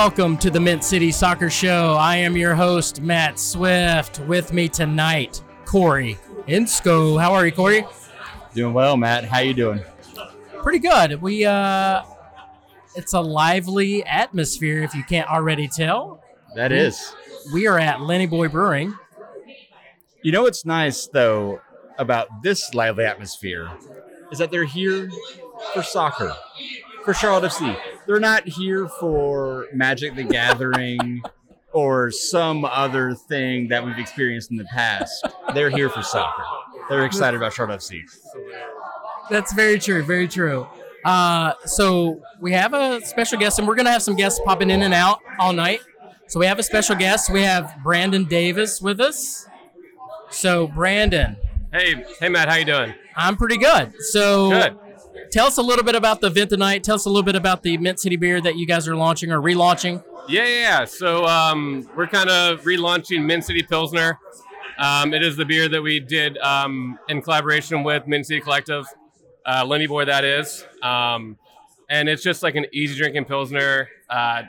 Welcome to the Mint City Soccer Show. I am your host, Matt Swift. With me tonight, Corey Insco. How are you, Corey? Doing well, Matt. How you doing? Pretty good. We it's a lively atmosphere, if you can't already tell. That is. We are at Lenny Boy Brewing. You know what's nice, though, about this lively atmosphere is that they're here for soccer, for Charlotte FC. They're not here for Magic the Gathering or some other thing that we've experienced in the past. They're here for soccer. They're excited about Charlotte FC. That's very true, very true. So we have a special guest, and we're going to have some guests popping in and out all night. So we have a special guest. We have Brandon Davis with us. So, Brandon. Hey, Matt. How you doing? I'm pretty good. So, good. Tell us a little bit about the event tonight. Tell us a little bit about the Mint City beer that you guys are launching or relaunching. Yeah. So we're kind of relaunching Mint City Pilsner. It is the beer that we did in collaboration with Mint City Collective, Lenny Boy, that is. And it's just like an easy drinking Pilsner,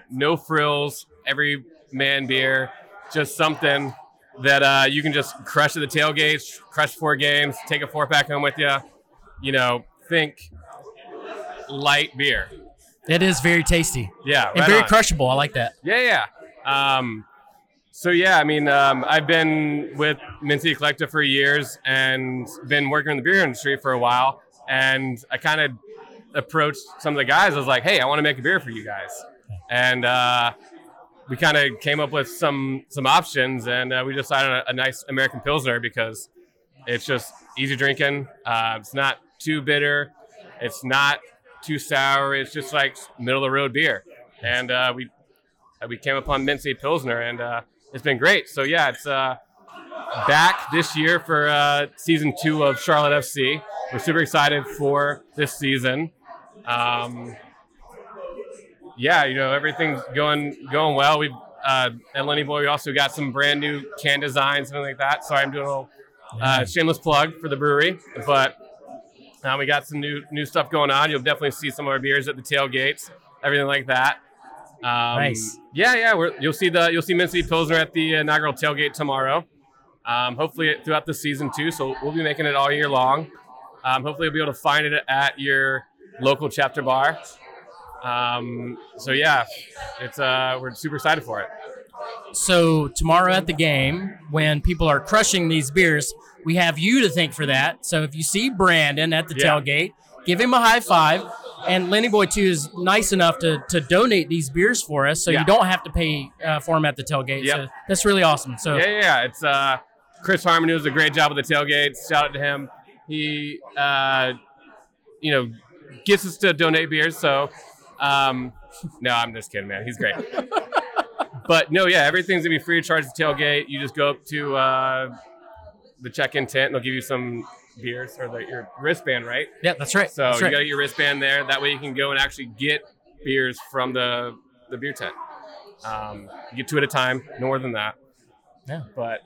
no frills, every man beer, just something that you can just crush at the tailgates, crush 4 games, take a 4-pack home with you, you know, think light beer. It is very tasty. Yeah. Right, and very crushable. I like that. Yeah. I've been with Mint City Collective for years and been working in the beer industry for a while. And I kind of approached some of the guys. I was like, hey, I want to make a beer for you guys. And we kind of came up with some options, and we decided on a nice American Pilsner because it's just easy drinking. It's not too bitter. It's not too sour. It's just like middle of the road beer. And we came upon Mint City Pilsner, and it's been great. So yeah, it's back this year for season 2 of Charlotte FC. We're super excited for this season. Everything's going well. We've at Lenny Boy, we also got some brand new can designs, something like that. Sorry, I'm doing a little shameless plug for the brewery, but we got some new stuff going on. You'll definitely see some of our beers at the tailgates, everything like that. Nice. Yeah. You'll see Mint City Pilsner at the inaugural tailgate tomorrow. Hopefully throughout the season too. So we'll be making it all year long. Hopefully you'll be able to find it at your local chapter bar. It's we're super excited for it. So tomorrow at the game, when people are crushing these beers, we have you to thank for that. So if you see Brandon at the tailgate, give him a high five. And Lenny Boy too is nice enough to donate these beers for us, so you don't have to pay for them at the tailgate. Yep. So that's really awesome. So it's Chris Harmon, who does a great job with the tailgate. Shout out to him. He gets us to donate beers. So. No, I'm just kidding, man. He's great. But no, everything's gonna be free of charge at the tailgate. You just go up to the check-in tent, and they'll give you some beers or your wristband, right? Yeah, that's right. So you got your wristband there. That way you can go and actually get beers from the beer tent. You get 2 at a time, no more than that. Yeah. But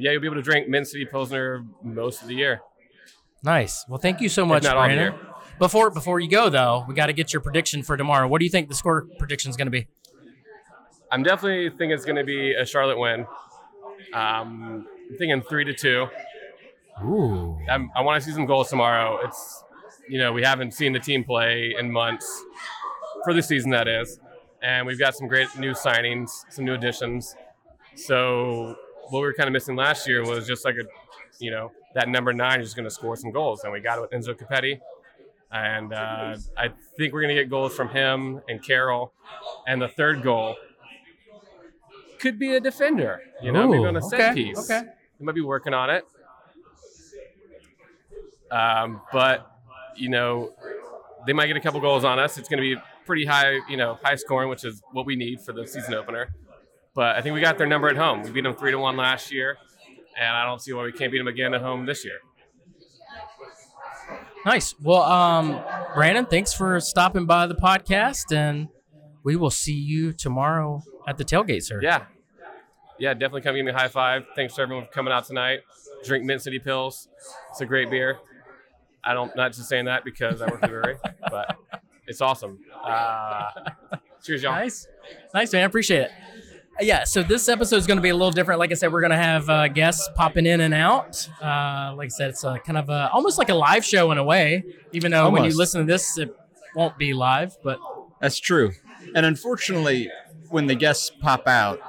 you'll be able to drink Mint City Pilsner most of the year. Nice. Well, thank you so much, Brandon. Before you go, though, we got to get your prediction for tomorrow. What do you think the score prediction is going to be? I'm definitely thinking it's going to be a Charlotte win. I'm thinking 3-2. Ooh. I want to see some goals tomorrow. It's, we haven't seen the team play in months, for the season, that is. And we've got some great new signings, some new additions. So what we were kind of missing last year was just like that number 9 is going to score some goals. And we got it with Enzo Copetti. And I think we're going to get goals from him and Carroll. And the third goal could be a defender, maybe on a set piece. Okay. He might be working on it. They might get a couple goals on us. It's going to be pretty high, high scoring, which is what we need for the season opener. But I think we got their number at home. We beat them 3-1 last year. And I don't see why we can't beat them again at home this year. Nice. Well, Brandon, thanks for stopping by the podcast, and we will see you tomorrow at the tailgate, sir. Yeah, definitely come give me a high five. Thanks to everyone for coming out tonight. Drink Mint City Pils. It's a great beer. I'm not just saying that because I work at the brewery, but it's awesome. Cheers, y'all. Nice, man. I appreciate it. Yeah, so this episode is going to be a little different. Like I said, we're going to have guests popping in and out. Like I said, it's kind of almost like a live show in a way, even though when you listen to this, it won't be live. But that's true. And unfortunately, when the guests pop out,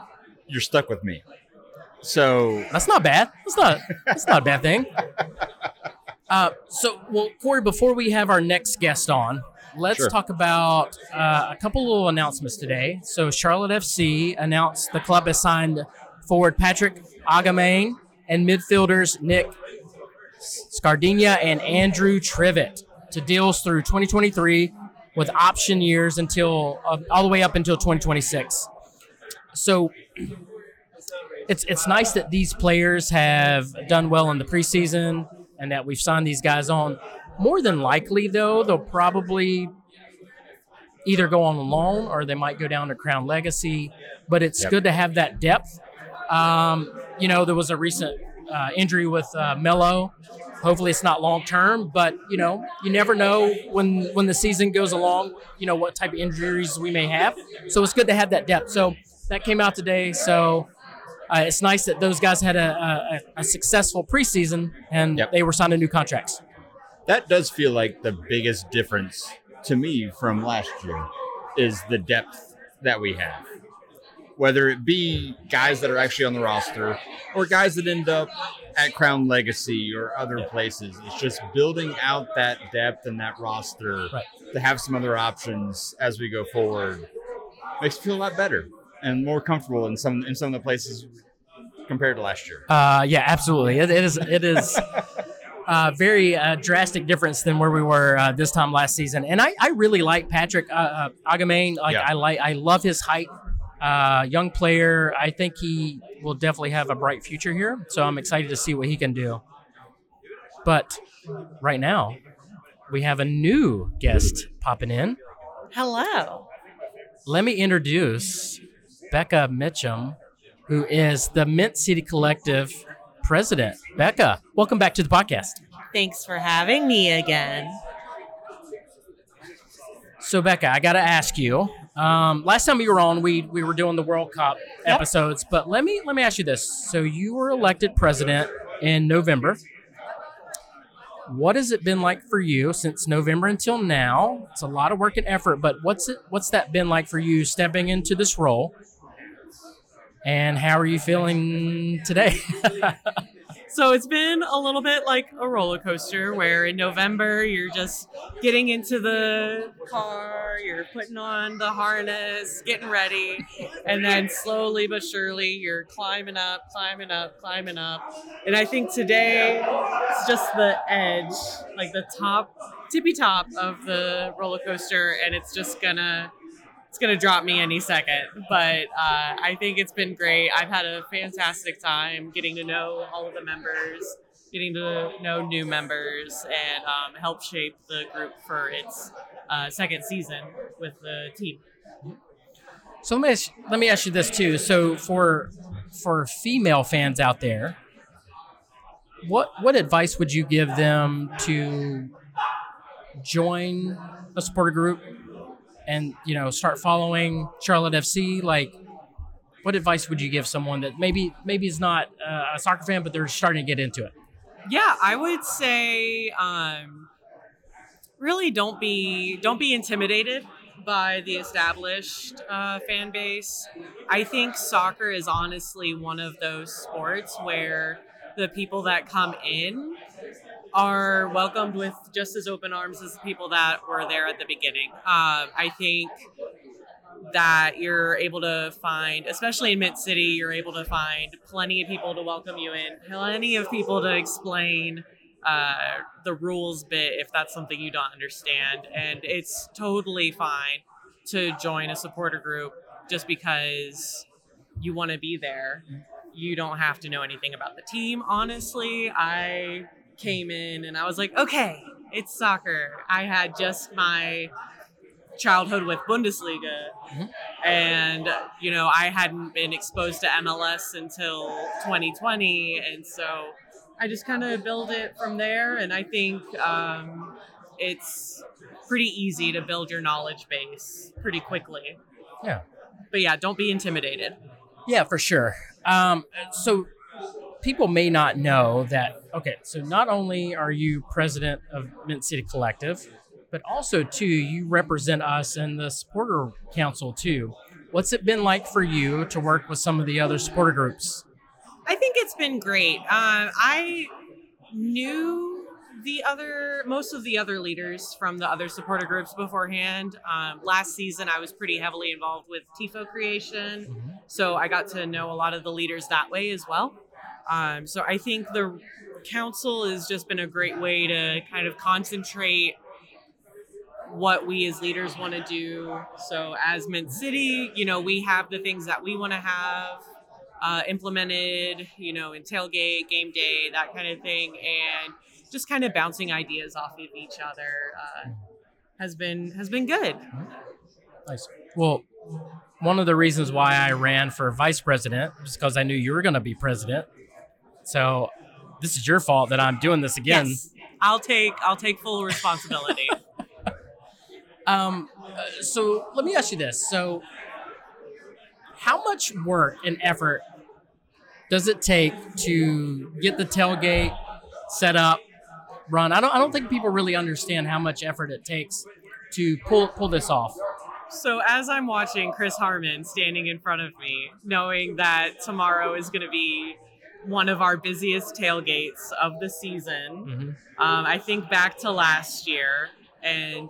you're stuck with me. So that's not bad. That's not a bad thing. Well, Corey, before we have our next guest on, Let's talk about a couple little announcements today. So Charlotte FC announced the club has signed forward Patrick Agyemang and midfielders Nick Scardina and Andrew Trivet to deals through 2023 with option years until all the way up until 2026. So it's nice that these players have done well in the preseason and that we've signed these guys on. More than likely, though, they'll probably either go on loan or they might go down to Crown Legacy. But it's good to have that depth. There was a recent injury with Melo. Hopefully it's not long term, but, you never know when the season goes along, what type of injuries we may have. So it's good to have that depth. So that came out today. So it's nice that those guys had a successful preseason and they were signing new contracts. That does feel like the biggest difference to me from last year is the depth that we have. Whether it be guys that are actually on the roster or guys that end up at Crown Legacy or other places, it's just building out that depth and that roster to have some other options as we go forward. Makes me feel a lot better and more comfortable in some of the places compared to last year. Yeah, absolutely. It is. Very drastic difference than where we were this time last season. And I really like Patrick Agyemang. I love his height. Young player. I think he will definitely have a bright future here. So I'm excited to see what he can do. But right now, we have a new guest popping in. Hello. Let me introduce Becca Mitchum, who is the Mint City Collective President. Becca, welcome back to the podcast. Thanks for having me again. So, Becca, I got to ask you. Last time you were on, we were doing the World Cup episodes, but let me ask you this. So, you were elected president in November. What has it been like for you since November until now? It's a lot of work and effort, but what's that been like for you stepping into this role? And how are you feeling today? So it's been a little bit like a roller coaster where in November, you're just getting into the car, you're putting on the harness, getting ready. And then slowly but surely, you're climbing up. And I think today it's just the edge, like the tippy top of the roller coaster. And it's just going to drop me any second, but I think it's been great. I've had a fantastic time getting to know all of the members, getting to know new members, and help shape the group for its second season with the team. So let me ask you this too. So for female fans out there, what advice would you give them to join a supporter group? And, start following Charlotte FC. Like, what advice would you give someone that maybe is not a soccer fan, but they're starting to get into it? Yeah, I would say really don't be intimidated by the established fan base. I think soccer is honestly one of those sports where the people that come in are welcomed with just as open arms as the people that were there at the beginning. I think that you're able to find, especially in Mint City, you're able to find plenty of people to welcome you in, plenty of people to explain the rules bit if that's something you don't understand. And it's totally fine to join a supporter group just because you want to be there. You don't have to know anything about the team, honestly. I came in and I was like, okay, it's soccer. I had just my childhood with Bundesliga and, I hadn't been exposed to MLS until 2020. And so I just kind of built it from there. And I think it's pretty easy to build your knowledge base pretty quickly Yeah. But yeah, don't be intimidated. Yeah, for sure. So people may not know that, okay, so not only are you president of Mint City Collective, but also, too, you represent us in the supporter council, too. What's it been like for you to work with some of the other supporter groups? I think it's been great. I knew most of the other leaders from the other supporter groups beforehand. Last season, I was pretty heavily involved with TIFO creation. Mm-hmm. So I got to know a lot of the leaders that way as well. So I think the council has just been a great way to kind of concentrate what we as leaders want to do. So as Mint City, we have the things that we want to have implemented, in tailgate, game day, that kind of thing. And just kind of bouncing ideas off of each other has been good. Nice. Well, one of the reasons why I ran for vice president is because I knew you were going to be president. So this is your fault that I'm doing this again. Yes. I'll take full responsibility. So let me ask you this. So how much work and effort does it take to get the tailgate set up, run? I don't think people really understand how much effort it takes to pull this off. So as I'm watching Chris Harmon standing in front of me, knowing that tomorrow is going to be one of our busiest tailgates of the season, mm-hmm. I think back to last year and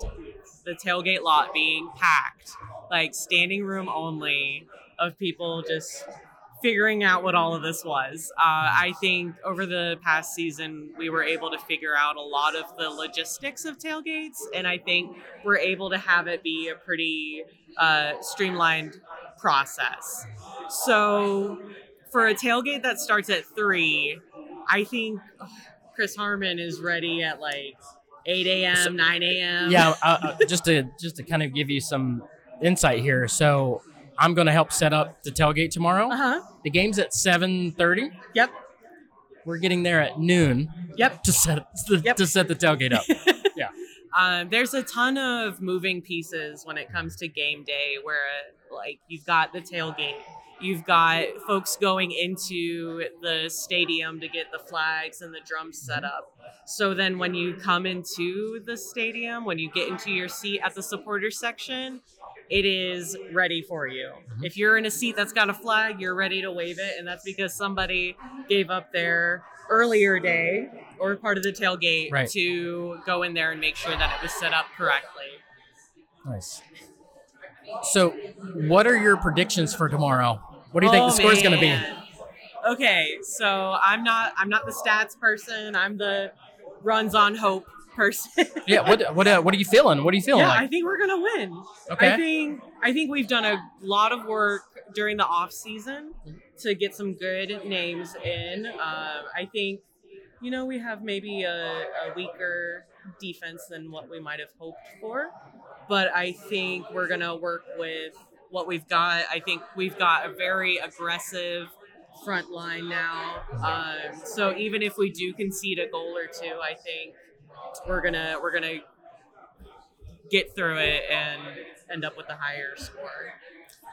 the tailgate lot being packed, like standing room only, of people just figuring out what all of this was. I think over the past season, we were able to figure out a lot of the logistics of tailgates, and I think we're able to have it be a pretty streamlined process. So for a tailgate that starts at 3, I think Chris Harmon is ready at 8 a.m., 9 a.m. Yeah, just to kind of give you some insight here. So I'm going to help set up the tailgate tomorrow. Uh-huh. The game's at 7:30. Yep. We're getting there at noon. Yep. To set the tailgate up. Yeah. There's a ton of moving pieces when it comes to game day, where you've got the tailgate. You've got folks going into the stadium to get the flags and the drums set up. So then when you come into the stadium, when you get into your seat at the supporter section, it is ready for you. Mm-hmm. If you're in a seat that's got a flag, you're ready to wave it. And that's because somebody gave up their earlier day or part of the tailgate to go in there and make sure that it was set up correctly. Nice. So what are your predictions for tomorrow? What do you think the score is going to be? Okay, so I'm not the stats person. I'm the runs on hope person. Yeah, what are you feeling? What are you feeling like? I think we're going to win. Okay. I think we've done a lot of work during the off season to get some good names in. I think we have maybe a weaker defense than what we might have hoped for, but I think we're going to work with what we've got. I think we've got a very aggressive front line now. So even if we do concede a goal or two, I think we're going to get through it and end up with a higher score.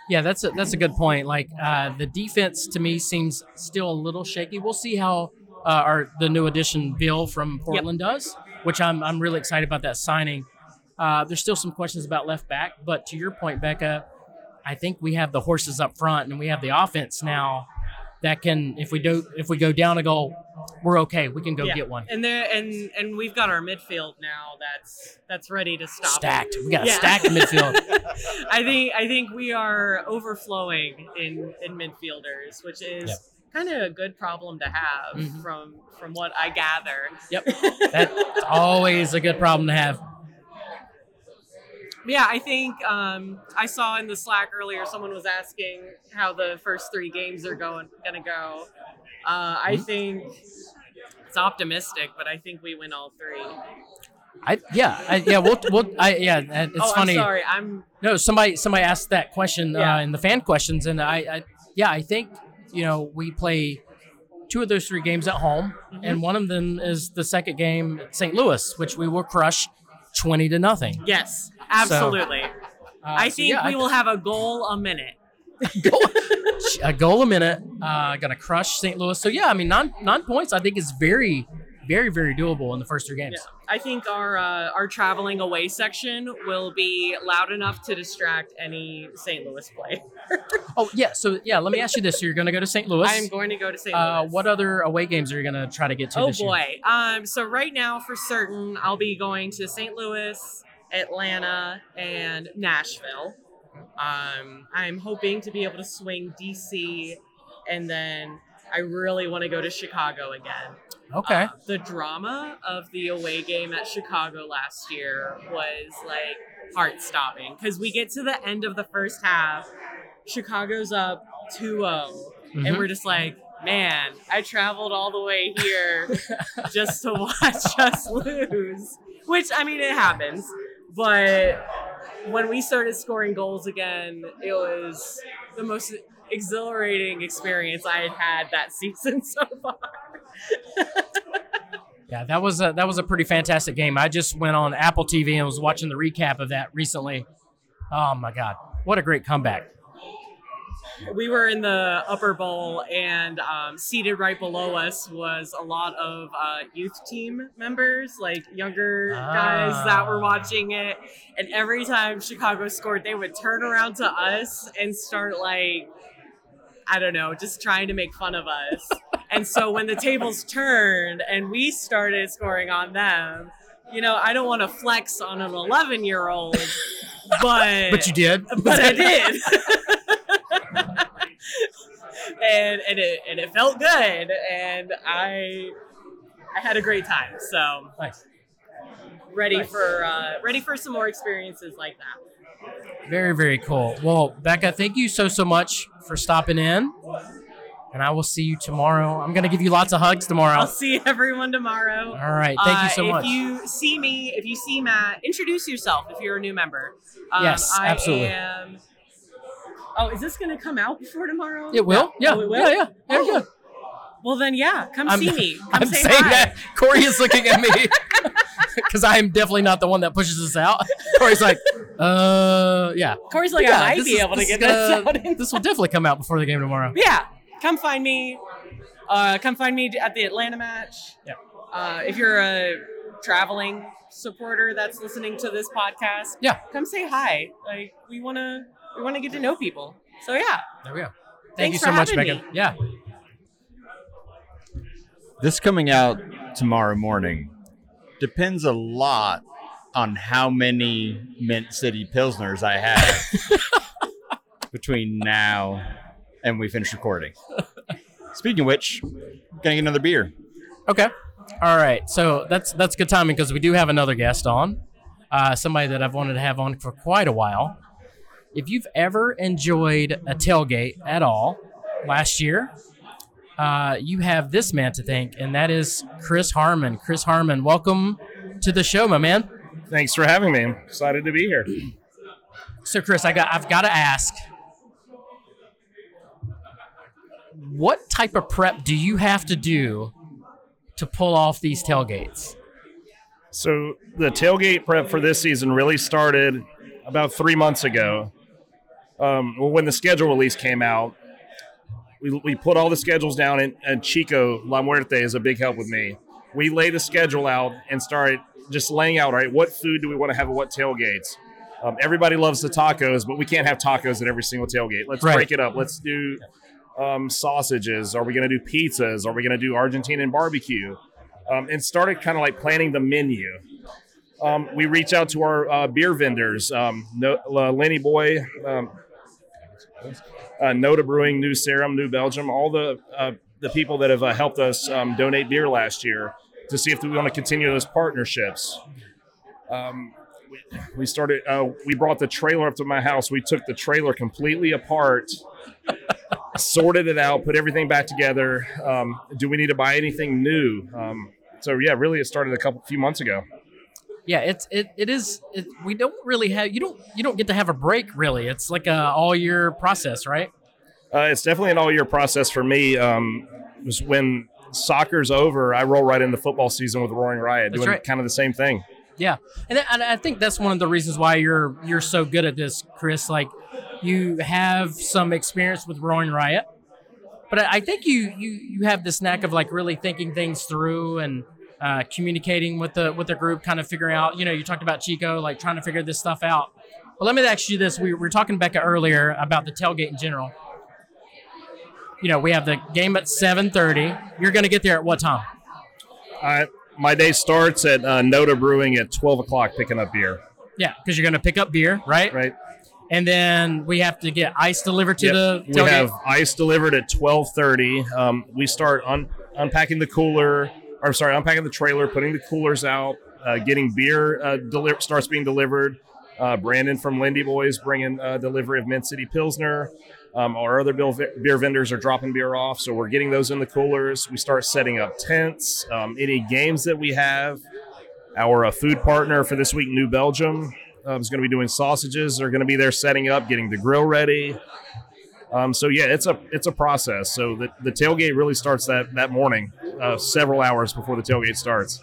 Yeah, that's a good point. The defense to me seems still a little shaky. We'll see how the new addition Bill from Portland does, which I'm really excited about that signing. There's still some questions about left back, but to your point, Becca, I think we have the horses up front and we have the offense now that can, if we go down a goal, we're okay. We can go get one. And and we've got our midfield now that's ready to stop. Stacked. We got a stacked midfield. I think we are overflowing in midfielders, which is kind of a good problem to have, mm-hmm. from what I gather. Yep. That's always a good problem to have. Yeah, I think I saw in the Slack earlier someone was asking how the first 3 games are going to go. I think it's optimistic, but I think we win all 3. It's funny. I'm sorry. Somebody asked that question in the fan questions, and I think we play 2 of those 3 games at home, mm-hmm. and one of them is the second game at St. Louis, which we will crush 20-0. Yes. Absolutely. So, I think we will have a goal a minute. A goal a minute. Gonna crush St. Louis. So yeah, I mean, non-points I think is very, very, very doable in the first three games. Yeah. I think our traveling away section will be loud enough to distract any St. Louis player. Oh yeah, so yeah, let me ask you this: you're going to go to St. Louis. I am going to go to St. Louis. What other away games are you going to try to get to? Year? So right now, for certain, I'll be going to St. Louis, Atlanta, and Nashville. I'm hoping to be able to swing DC, and then I really want to go to Chicago again. Okay. The drama of the away game at Chicago last year was like heart-stopping because we get to the end of the first half, Chicago's up 2-0, mm-hmm. and we're just like, man, I traveled all the way here just to watch us lose, which, I mean, it happens, but when we started scoring goals again, it was the most exhilarating experience I had had that season so far. Yeah, that was a pretty fantastic game. I just went on Apple TV and was watching the recap of that recently. Oh my God, what a great comeback. We were in the upper bowl, and seated right below us was a lot of youth team members, like younger guys that were watching it. And every time Chicago scored, they would turn around to us and start like, I don't know, just trying to make fun of us. And so when the tables turned and we started scoring on them, you know, I don't want to flex on an 11-year-old, but... But you did. But I did. and it felt good. And I had a great time. So ready for some more experiences like that. Very, very cool. Well, Becca, thank you so much for stopping in. And I will see you tomorrow. I'm going to give you lots of hugs tomorrow. I'll see everyone tomorrow. All right. Thank you so much. If you see me, if you see Matt, introduce yourself if you're a new member. Yes, absolutely. Oh, is this going to come out before tomorrow? It will. Yeah. Oh, it will? Yeah. There you go. Well, then, yeah. Come see me. I'm saying hi. That. Corey is looking at me. Because I am definitely not the one that pushes this out. Corey's like, yeah. Corey's like, yeah, I might be able to get this out. This will definitely come out before the game tomorrow. Yeah. Come find me. Come find me at the Atlanta match. Yeah. If you're a traveling supporter that's listening to this podcast, yeah, come say hi. Like, we want to get to know people. So yeah. There we go. Thank you so much, Becca. Yeah. This coming out tomorrow morning. Depends a lot on how many Mint City Pilsners I have between now and we finish recording. Speaking of which, I'm gonna get another beer. Okay. All right. So that's good timing because we do have another guest on, somebody that I've wanted to have on for quite a while. If you've ever enjoyed a tailgate at all last year, you have this man to thank, and that is Chris Harmon. Chris Harmon, welcome to the show, my man. Thanks for having me. I'm excited to be here. So, Chris, I've got to ask, what type of prep do you have to do to pull off these tailgates? So the tailgate prep for this season really started about 3 months ago, when the schedule release came out. We put all the schedules down, and Chico La Muerte is a big help with me. We lay the schedule out and started just laying out, all right, what food do we want to have at what tailgates? Everybody loves the tacos, but we can't have tacos at every single tailgate. Let's break it up. Let's do sausages. Are we going to do pizzas? Are we going to do Argentinian barbecue? And started kind of like planning the menu. We reach out to our beer vendors, Lenny Boy, Noda Brewing, New Belgium, all the people that have helped us donate beer last year to see if we want to continue those partnerships. We started. We brought the trailer up to my house. We took the trailer completely apart, sorted it out, put everything back together. Do we need to buy anything new? So yeah, really, it started a few months ago. Yeah, it is, we don't really have, you don't get to have a break really. It's like a all year process, right? It's definitely an all year process for me. Was when soccer's over, I roll right into football season with Roaring Riot, doing kind of the same thing. Yeah, and I think that's one of the reasons why you're so good at this, Chris. Like, you have some experience with Roaring Riot, but I think you have this knack of like really thinking things through and communicating with the group, kind of figuring out. You know, you talked about Chico, like trying to figure this stuff out. Well, let me ask you this: we were talking Becca earlier about the tailgate in general. You know, we have the game at 7:30. You're going to get there at what time? My day starts at Noda Brewing at 12 o'clock picking up beer. Yeah, because you're going to pick up beer, right? Right. And then we have to get ice delivered to the tailgate. We have ice delivered at 12:30. We start unpacking the cooler. Or sorry, unpacking the trailer, putting the coolers out, getting beer starts being delivered. Brandon from Lenny Boy is bringing delivery of Mint City Pilsner. Our other beer vendors are dropping beer off, so we're getting those in the coolers. We start setting up tents, any games that we have. Our food partner for this week, New Belgium, is going to be doing sausages. They're going to be there setting up, getting the grill ready. So, yeah, it's a process. So the tailgate really starts that morning, several hours before the tailgate starts.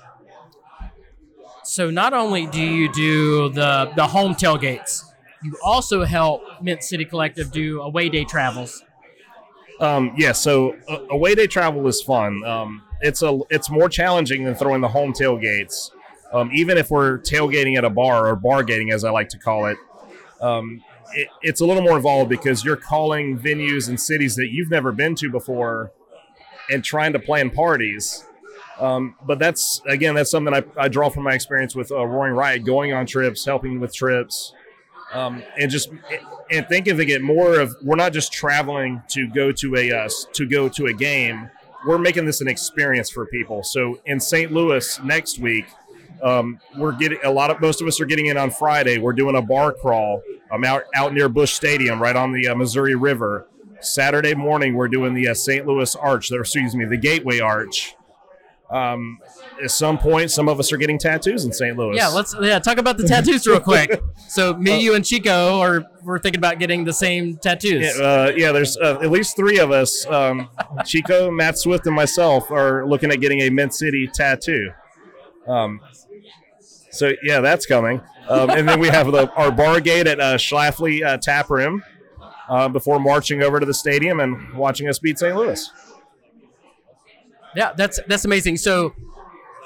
So not only do you do the home tailgates, you also help Mint City Collective do away day travels. So away day travel is fun. It's more challenging than throwing the home tailgates. Even if we're tailgating at a bar or bargating, as I like to call it, it's a little more involved because you're calling venues and cities that you've never been to before and trying to plan parties. But that's something I draw from my experience with Roaring Riot, going on trips, helping with trips. And think of it more of, we're not just traveling to go to a game. We're making this an experience for people. So in St. Louis next week, we're getting most of us are getting in on Friday. We're doing a bar crawl. I'm out near Busch Stadium, right on the Missouri River. Saturday morning, we're doing the St. Louis Arch. The Gateway Arch. At some point, some of us are getting tattoos in St. Louis. Yeah, let's talk about the tattoos real quick. So me, you, and Chico we're thinking about getting the same tattoos. There's at least three of us. Chico, Matt Swift, and myself are looking at getting a Mint City tattoo. That's coming. And then we have our bargate at Schlafly Tap Room before marching over to the stadium and watching us beat St. Louis. Yeah, that's amazing. So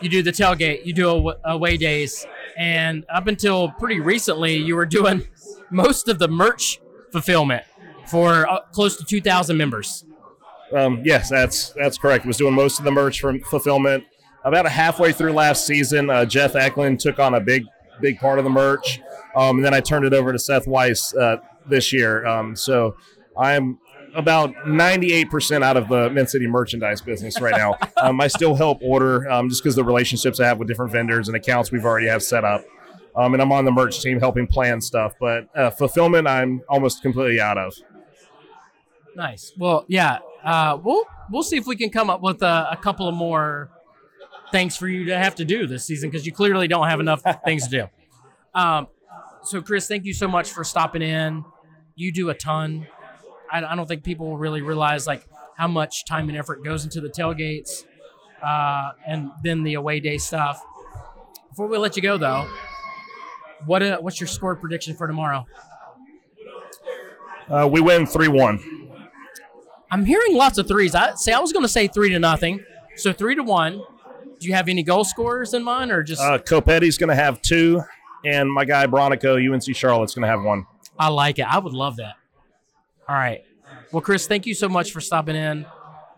you do the tailgate, you do away days, and up until pretty recently, you were doing most of the merch fulfillment for close to 2,000 members. Yes, that's correct. I was doing most of the merch from fulfillment. About halfway through last season, Jeff Eklund took on a big part of the merch, and then I turned it over to Seth Weiss this year. So I'm about 98% out of the Mint City merchandise business right now. I still help order just because the relationships I have with different vendors and accounts we've already have set up. And I'm on the merch team helping plan stuff. But fulfillment, I'm almost completely out of. Nice. Well, yeah, we'll see if we can come up with a couple of more things for you to have to do this season because you clearly don't have enough things to do. So, Chris, thank you so much for stopping in. You do a ton. I don't think people really realize like how much time and effort goes into the tailgates and then the away day stuff. Before we let you go, though, what's your score prediction for tomorrow? We win 3-1. I'm hearing lots of threes. I was going to say 3-0. So 3-1. Do you have any goal scorers in mind or just? Copetti's going to have 2, and my guy Bronico, UNC Charlotte's going to have 1. I like it. I would love that. All right. Well, Chris, thank you so much for stopping in.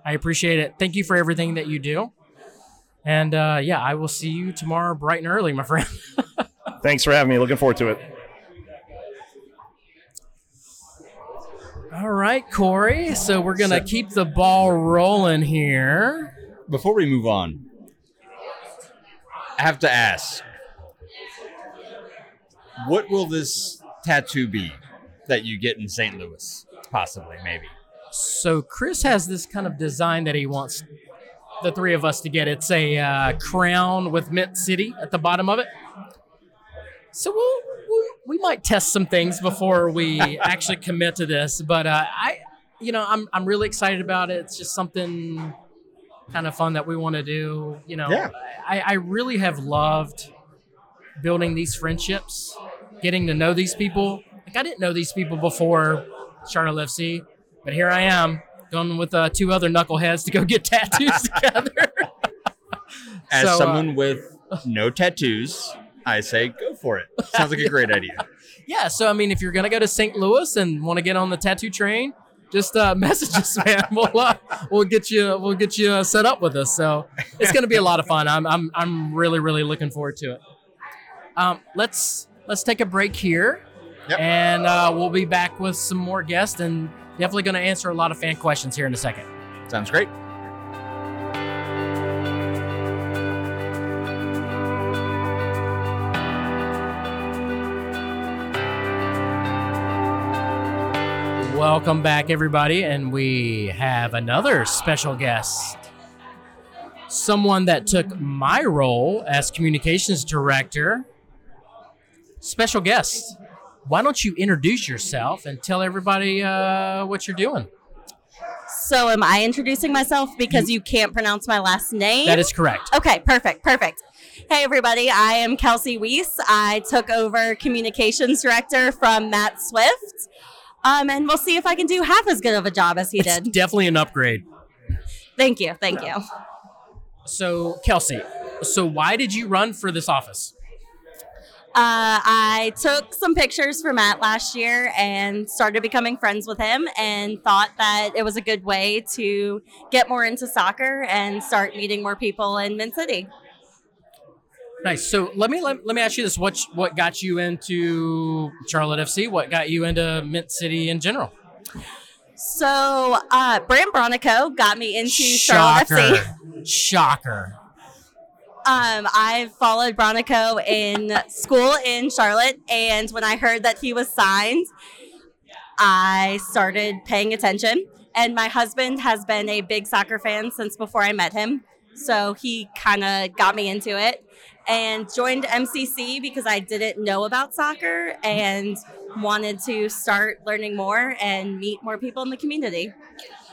I appreciate it. Thank you for everything that you do. And, I will see you tomorrow bright and early, my friend. Thanks for having me. Looking forward to it. All right, Corey. So we're going to keep the ball rolling here. Before we move on, I have to ask, what will this tattoo be that you get in St. Louis? Possibly, maybe. So Chris has this kind of design that he wants the three of us to get. It's a crown with Mint City at the bottom of it. So we might test some things before we actually commit to this. But I'm really excited about it. It's just something kind of fun that we want to do. You know, yeah. I really have loved building these friendships, getting to know these people. Like, I didn't know these people before Charlotte FC, but here I am going with two other knuckleheads to go get tattoos together. As someone with no tattoos, I say go for it. Sounds like a great idea. Yeah, so I mean, if you're going to go to St. Louis and want to get on the tattoo train, just message us, man. We'll get you set up with us. So it's going to be a lot of fun. I'm really looking forward to it. Let's take a break here, and we'll be back with some more guests, and definitely going to answer a lot of fan questions here in a second. Sounds great. Welcome back, everybody, and we have another special guest. Someone that took my role as communications director. Special guest, why don't you introduce yourself and tell everybody what you're doing? So am I introducing myself because you can't pronounce my last name? That is correct. Okay, perfect. Hey, everybody. I am Kelsey Weiss. I took over communications director from Matt Swift. And we'll see if I can do half as good of a job as he did. It's definitely an upgrade. Thank you. So, Kelsey, why did you run for this office? I took some pictures for Matt last year and started becoming friends with him and thought that it was a good way to get more into soccer and start meeting more people in Mint City. Nice. So let me ask you this: what got you into Charlotte FC? What got you into Mint City in general? So Bram Bronico got me into Charlotte FC. Shocker. I followed Bronico in school in Charlotte, and when I heard that he was signed, I started paying attention. And my husband has been a big soccer fan since before I met him, so he kind of got me into it. And joined MCC because I didn't know about soccer and wanted to start learning more and meet more people in the community.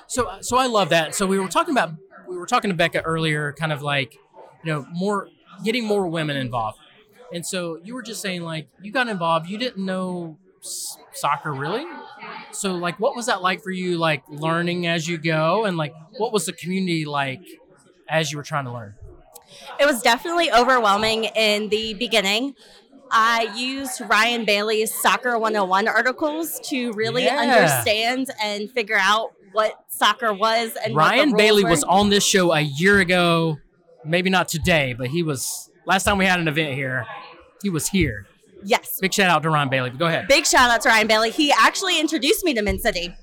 So I love that. So we were talking to Becca earlier, kind of like, you know, more getting more women involved. And so you were just saying, like, you got involved, you didn't know soccer really. So like, what was that like for you? Like learning as you go, and like, what was the community like as you were trying to learn? It was definitely overwhelming in the beginning. I used Ryan Bailey's Soccer 101 articles to really understand and figure out what soccer was. And Ryan Bailey was on this show a year ago, maybe not today, but he was, last time we had an event here, he was here. Yes. Big shout out to Ryan Bailey. Go ahead. Big shout out to Ryan Bailey. He actually introduced me to Mint City.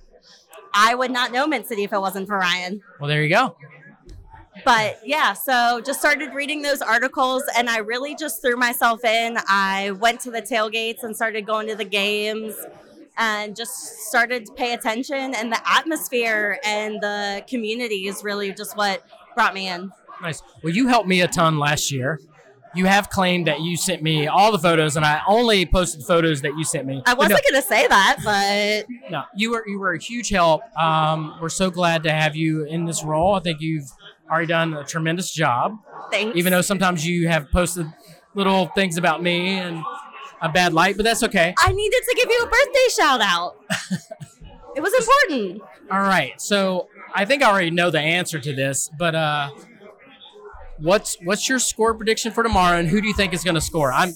I would not know Mint City if it wasn't for Ryan. Well, there you go. But yeah, so just started reading those articles, and I really just threw myself in. I went to the tailgates and started going to the games and just started to pay attention. And the atmosphere and the community is really just what brought me in. Nice. Well, you helped me a ton last year. You have claimed that you sent me all the photos, and I only posted photos that you sent me. I wasn't going to say that, but... No, you were a huge help. We're so glad to have you in this role. I think you've already done a tremendous job. Thanks. Even though sometimes you have posted little things about me and a bad light, but that's okay. I needed to give you a birthday shout out. It was important. All right. So I think I already know the answer to this, but what's your score prediction for tomorrow, and who do you think is going to score? I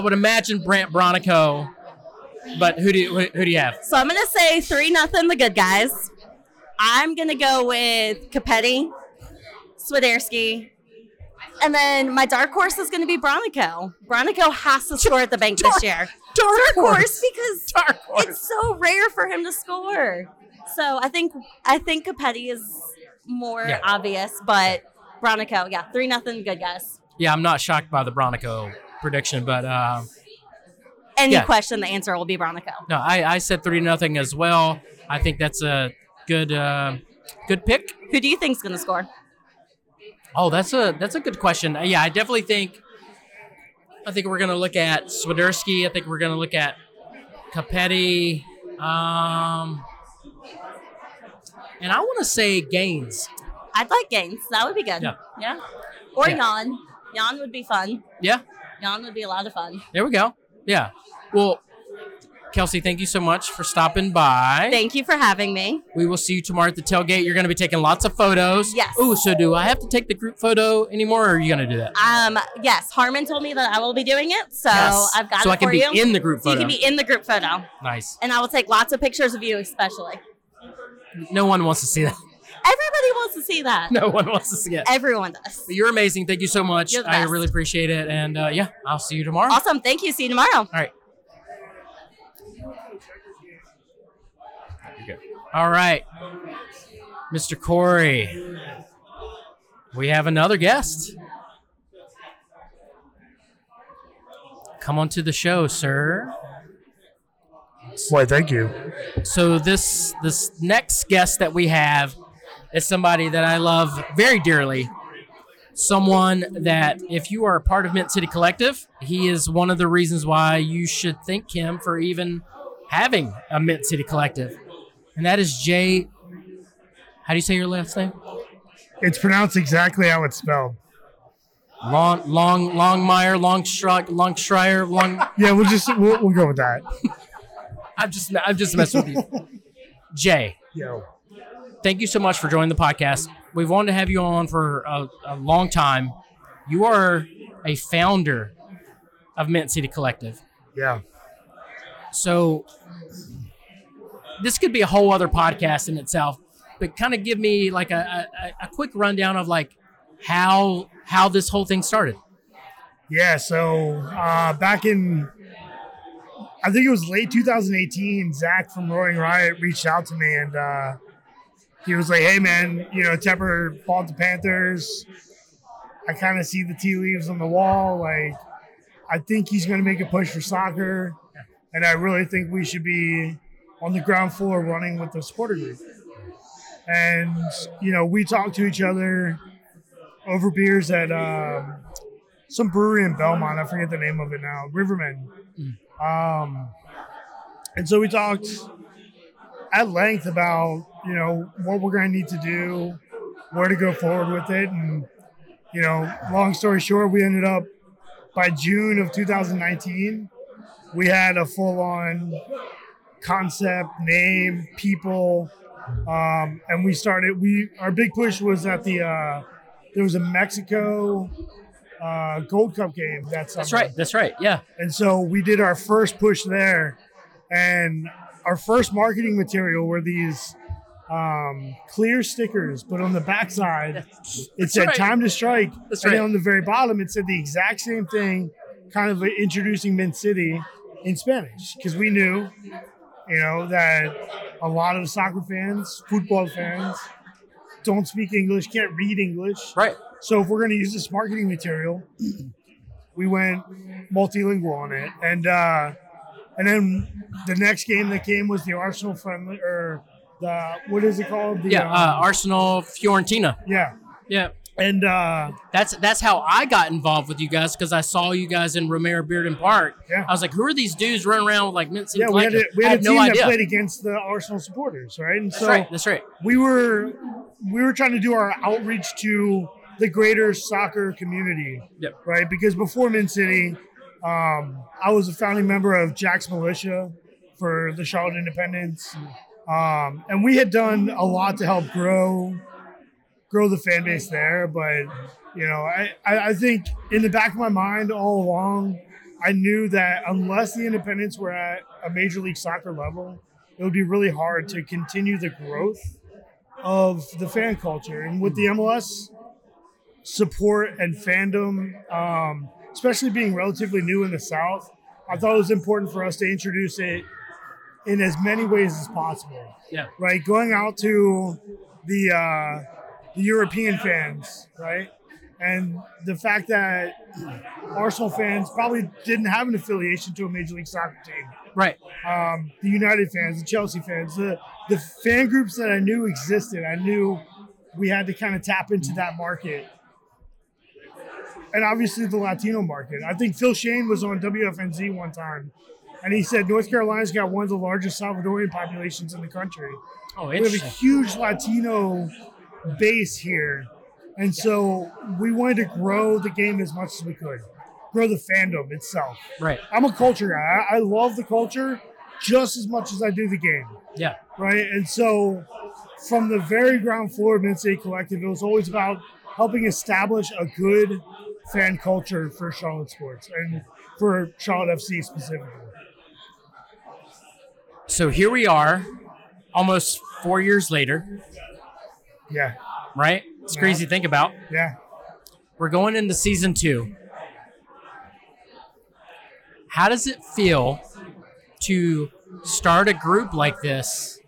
would imagine Brant Bronico, but who do you have? So I'm going to say 3-0 the good guys. I'm going to go with Copetti, Swiderski, and then my dark horse is going to be Bronico. Bronico has to score at the bank this year. Dark horse. Because dark horse. It's so rare for him to score. So I think Copetti is more obvious, but Bronico, 3-0, good guess. Yeah, I'm not shocked by the Bronico prediction, but... Any question, the answer will be Bronico. No, I said 3-0 as well. I think that's a... Good pick. Who do you think's going to score? Oh, that's a good question. Yeah, I definitely think. I think we're going to look at Swiderski. I think we're going to look at Copetti, and I want to say Gaines. I'd like Gaines. That would be good. Yeah. Or Jan. Jan would be fun. Yeah. Yon would be a lot of fun. There we go. Yeah. Well, Kelsey, thank you so much for stopping by. Thank you for having me. We will see you tomorrow at the tailgate. You're going to be taking lots of photos. Yes. Oh, so do I have to take the group photo anymore, or are you going to do that? Yes. Harmon told me that I will be doing it, so yes. I've got so it for you. So I can be in the group photo. So you can be in the group photo. Nice. And I will take lots of pictures of you, especially. No one wants to see that. Everybody wants to see that. No one wants to see it. Everyone does. But you're amazing. Thank you so much. You're the best. I really appreciate it. And yeah, I'll see you tomorrow. Awesome. Thank you. See you tomorrow. All right. All right, Mr. Corey, we have another guest. Come on to the show, sir. Why, thank you. So this next guest that we have is somebody that I love very dearly. Someone that, if you are a part of Mint City Collective, he is one of the reasons why you should thank him for even having a Mint City Collective. And that is Jay. How do you say your last name? It's pronounced exactly how it's spelled. Longmire, Longshrier, Long. Yeah, we'll go with that. I'm just messing with you. Jay. Yo. Thank you so much for joining the podcast. We've wanted to have you on for a long time. You are a founder of Mint City Collective. Yeah. So this could be a whole other podcast in itself, but kind of give me like a quick rundown of like how this whole thing started. Yeah, so back in, I think it was late 2018, Zach from Roaring Riot reached out to me and he was like, hey man, you know, Tepper bought the Panthers. I kind of see the tea leaves on the wall. Like, I think he's going to make a push for soccer. And I really think we should be on the ground floor running with the supporter group. And, you know, we talked to each other over beers at some brewery in Belmont. I forget the name of it now, Riverman. And so we talked at length about, you know, what we're going to need to do, where to go forward with it. And, you know, long story short, we ended up by June of 2019, we had a full-on concept, name, people, and we started. Our big push was at the there was a Mexico Gold Cup game that summer. That's right. Yeah. And so we did our first push there, and our first marketing material were these clear stickers, but on the backside it said "Time to Strike," and then on the very bottom it said the exact same thing, kind of introducing Mint City in Spanish, because we knew, you know, that a lot of soccer fans, football fans, don't speak English, can't read English. Right. So if we're going to use this marketing material, we went multilingual on it. And then the next game that came was the Arsenal friendly, or the, what is it called? Arsenal Fiorentina. Yeah. Yeah. And that's how I got involved with you guys, because I saw you guys in Romero Bearden Park. Yeah. I was like, who are these dudes running around with like Mint City? Yeah, we had a team that played against the Arsenal supporters, right? And That's right. We were trying to do our outreach to the greater soccer community, yep, right? Because before Mint City, I was a founding member of Jack's Militia for the Charlotte Independents, and we had done a lot to help grow the fan base there. But, you know, I think in the back of my mind all along, I knew that unless the independents were at a Major League Soccer level, it would be really hard to continue the growth of the fan culture. And with the MLS support and fandom, especially being relatively new in the South, I thought it was important for us to introduce it in as many ways as possible. Yeah. Right. Going out to the European fans, right? And the fact that Arsenal fans probably didn't have an affiliation to a Major League Soccer team. Right. The United fans, the Chelsea fans, the fan groups that I knew existed, I knew we had to kind of tap into that market. And obviously the Latino market. I think Phil Shane was on WFNZ one time, and he said North Carolina's got one of the largest Salvadorian populations in the country. Oh, interesting. We have a huge Latino base here, and so we wanted to grow the game as much as we could. grow the fandom itself. Right. I'm a culture guy. I love the culture just as much as I do the game. Yeah. Right. And so from the very ground floor of Mint City Collective, it was always about helping establish a good fan culture for Charlotte sports and for Charlotte FC specifically. So here we are almost 4 years later. Yeah. Right? It's crazy to think about. Yeah. We're going into season 2. How does it feel to start a group like this,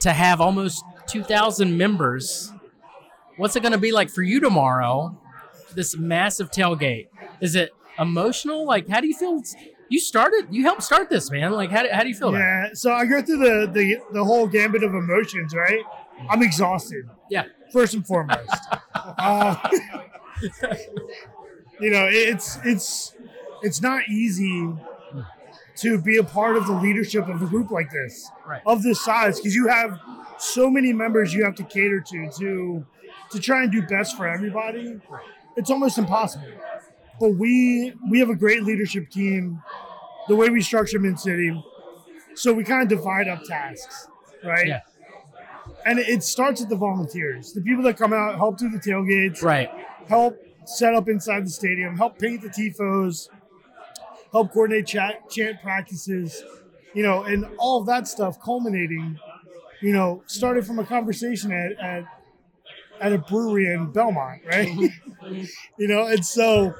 to have almost 2,000 members? What's it going to be like for you tomorrow, this massive tailgate? Is it emotional? Like, how do you feel? You helped start this, man. Like, how do you feel? Yeah, so I go through the whole gambit of emotions, right? I'm exhausted. Yeah. First and foremost. You know, it's not easy to be a part of the leadership of a group like this, right, of this size, because you have so many members you have to cater to try and do best for everybody. Right. It's almost impossible. But we have a great leadership team, the way we structure Mint City. So we kind of divide up tasks, right? Yeah. And it starts with the volunteers, the people that come out, help do the tailgates, right, help set up inside the stadium, help paint the tifos, help coordinate chant practices, you know, and all of that stuff culminating, you know, started from a conversation at a brewery in Belmont, right? You know, and so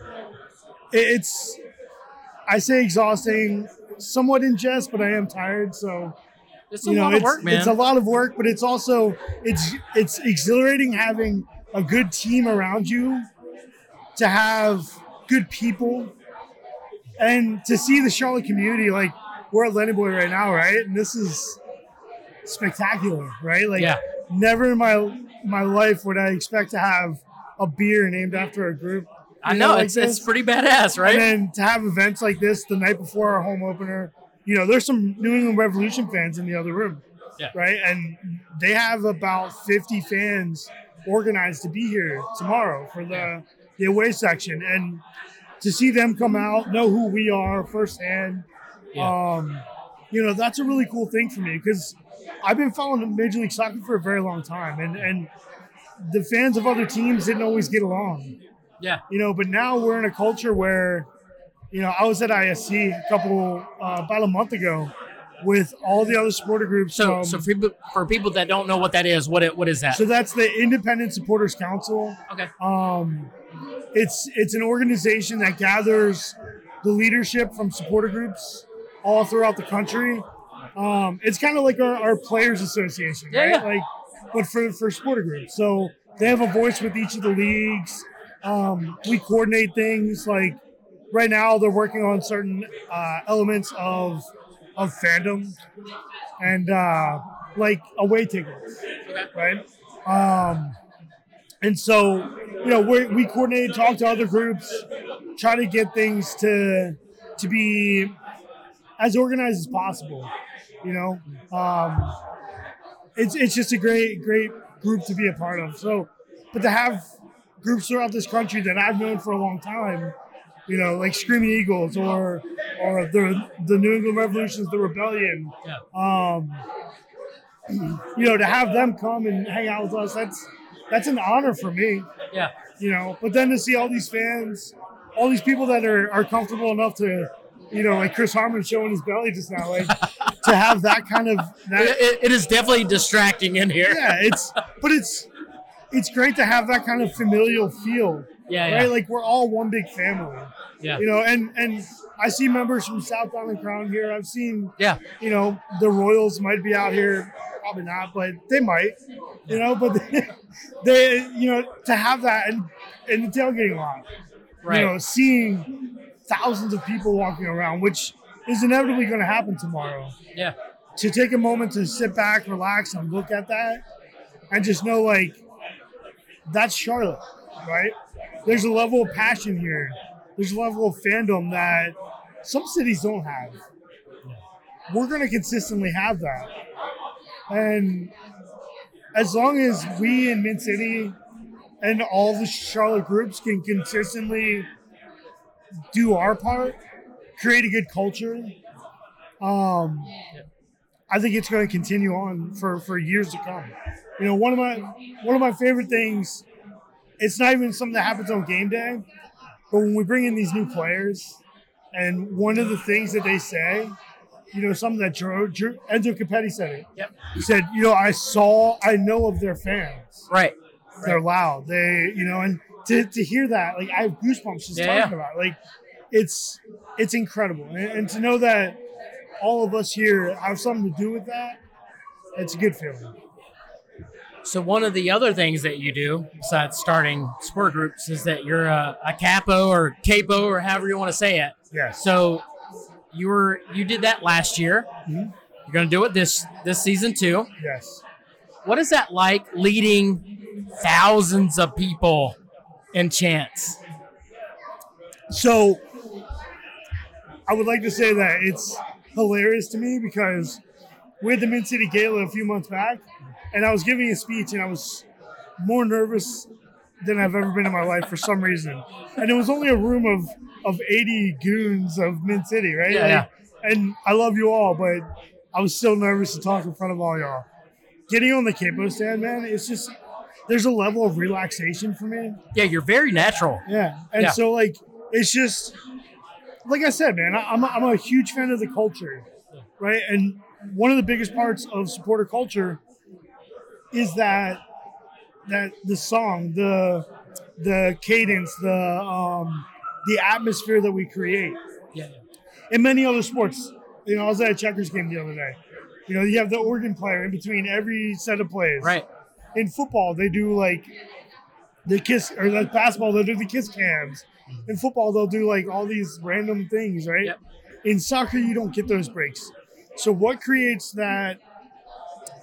it's, I say exhausting, somewhat in jest, but I am tired, so... It's a lot of work, man. It's a lot of work, but it's also it's exhilarating having a good team around you, to have good people, and to see the Charlotte community. Like, we're at Lenny Boy right now, right? And this is spectacular, right? Like, yeah, never in my life would I expect to have a beer named after a group. I know, like it's pretty badass, right? And then to have events like this the night before our home opener. You know, there's some New England Revolution fans in the other room, yeah, right? And they have about 50 fans organized to be here tomorrow for the away section. And to see them come out, know who we are firsthand, yeah, you know, that's a really cool thing for me, because I've been following Major League Soccer for a very long time. And the fans of other teams didn't always get along. Yeah. You know, but now we're in a culture where... You know, I was at ISC about a month ago with all the other supporter groups. So for people that don't know what that is, what is that? So that's the Independent Supporters Council. Okay. It's an organization that gathers the leadership from supporter groups all throughout the country. It's kind of like our players association, right? Yeah. Like, but for supporter groups. So they have a voice with each of the leagues. We coordinate things like, right now, they're working on certain elements of fandom and like away tickets, right? And so, you know, we coordinate, talk to other groups, try to get things to be as organized as possible. You know, it's just a great group to be a part of. So, but to have groups throughout this country that I've known for a long time. You know, like Screaming Eagles or the New England Revolution's The Rebellion. Yeah. You know, to have them come and hang out with us, that's an honor for me. Yeah. You know, but then to see all these fans, all these people that are comfortable enough to, you know, like Chris Harmon showing his belly just now, like to have that kind of that. It is definitely distracting in here. Yeah, it's great to have that kind of familial feel. Yeah, right? Yeah. Like, we're all one big family. Yeah. You know, and I see members from South Island Crown here. I've seen, you know, the Royals might be out here. Probably not, but they might, you know, but they you know, to have that in the tailgating lot, right, you know, seeing thousands of people walking around, which is inevitably going to happen tomorrow. Yeah. To take a moment to sit back, relax, and look at that and just know, like, that's Charlotte, right? There's a level of passion here. There's a level of fandom that some cities don't have. We're going to consistently have that. And as long as we in Mint City and all the Charlotte groups can consistently do our part, create a good culture. I think it's going to continue on for years to come. You know, one of my favorite things, it's not even something that happens on game day, but when we bring in these new players, and one of the things that they say, you know, something that Enzo Copetti said it. Yep. He said, you know, I know of their fans. Right. They're loud. They, you know, and to hear that, like, I have goosebumps just talking about it. Like, it's incredible. And to know that all of us here have something to do with that, it's a good feeling. So one of the other things that you do, besides starting sport groups, is that you're a capo or capo or however you want to say it. Yeah. So you did that last year. Mm-hmm. You're going to do it this season too. Yes. What is that like, leading thousands of people in chants? So I would like to say that it's hilarious to me because we had the Mint City Gala a few months back, and I was giving a speech, and I was more nervous than I've ever been in my life for some reason. And it was only a room of 80 goons of Mint City, right? Yeah. And I love you all, but I was still nervous to talk in front of all y'all. Getting on the capo stand, man, it's just, there's a level of relaxation for me. Yeah, you're very natural. Yeah. And so, like, it's just, like I said, man, I'm a huge fan of the culture, right? And one of the biggest parts of supporter culture is that the song, the cadence, the atmosphere that we create. Yeah. In many other sports, you know, I was at a Checkers game the other day. You know, you have the organ player in between every set of plays. Right. In football, they do like the kiss, or like basketball, they'll do the kiss cams. In football, they'll do like all these random things, right? Yep. In soccer, you don't get those breaks. So what creates that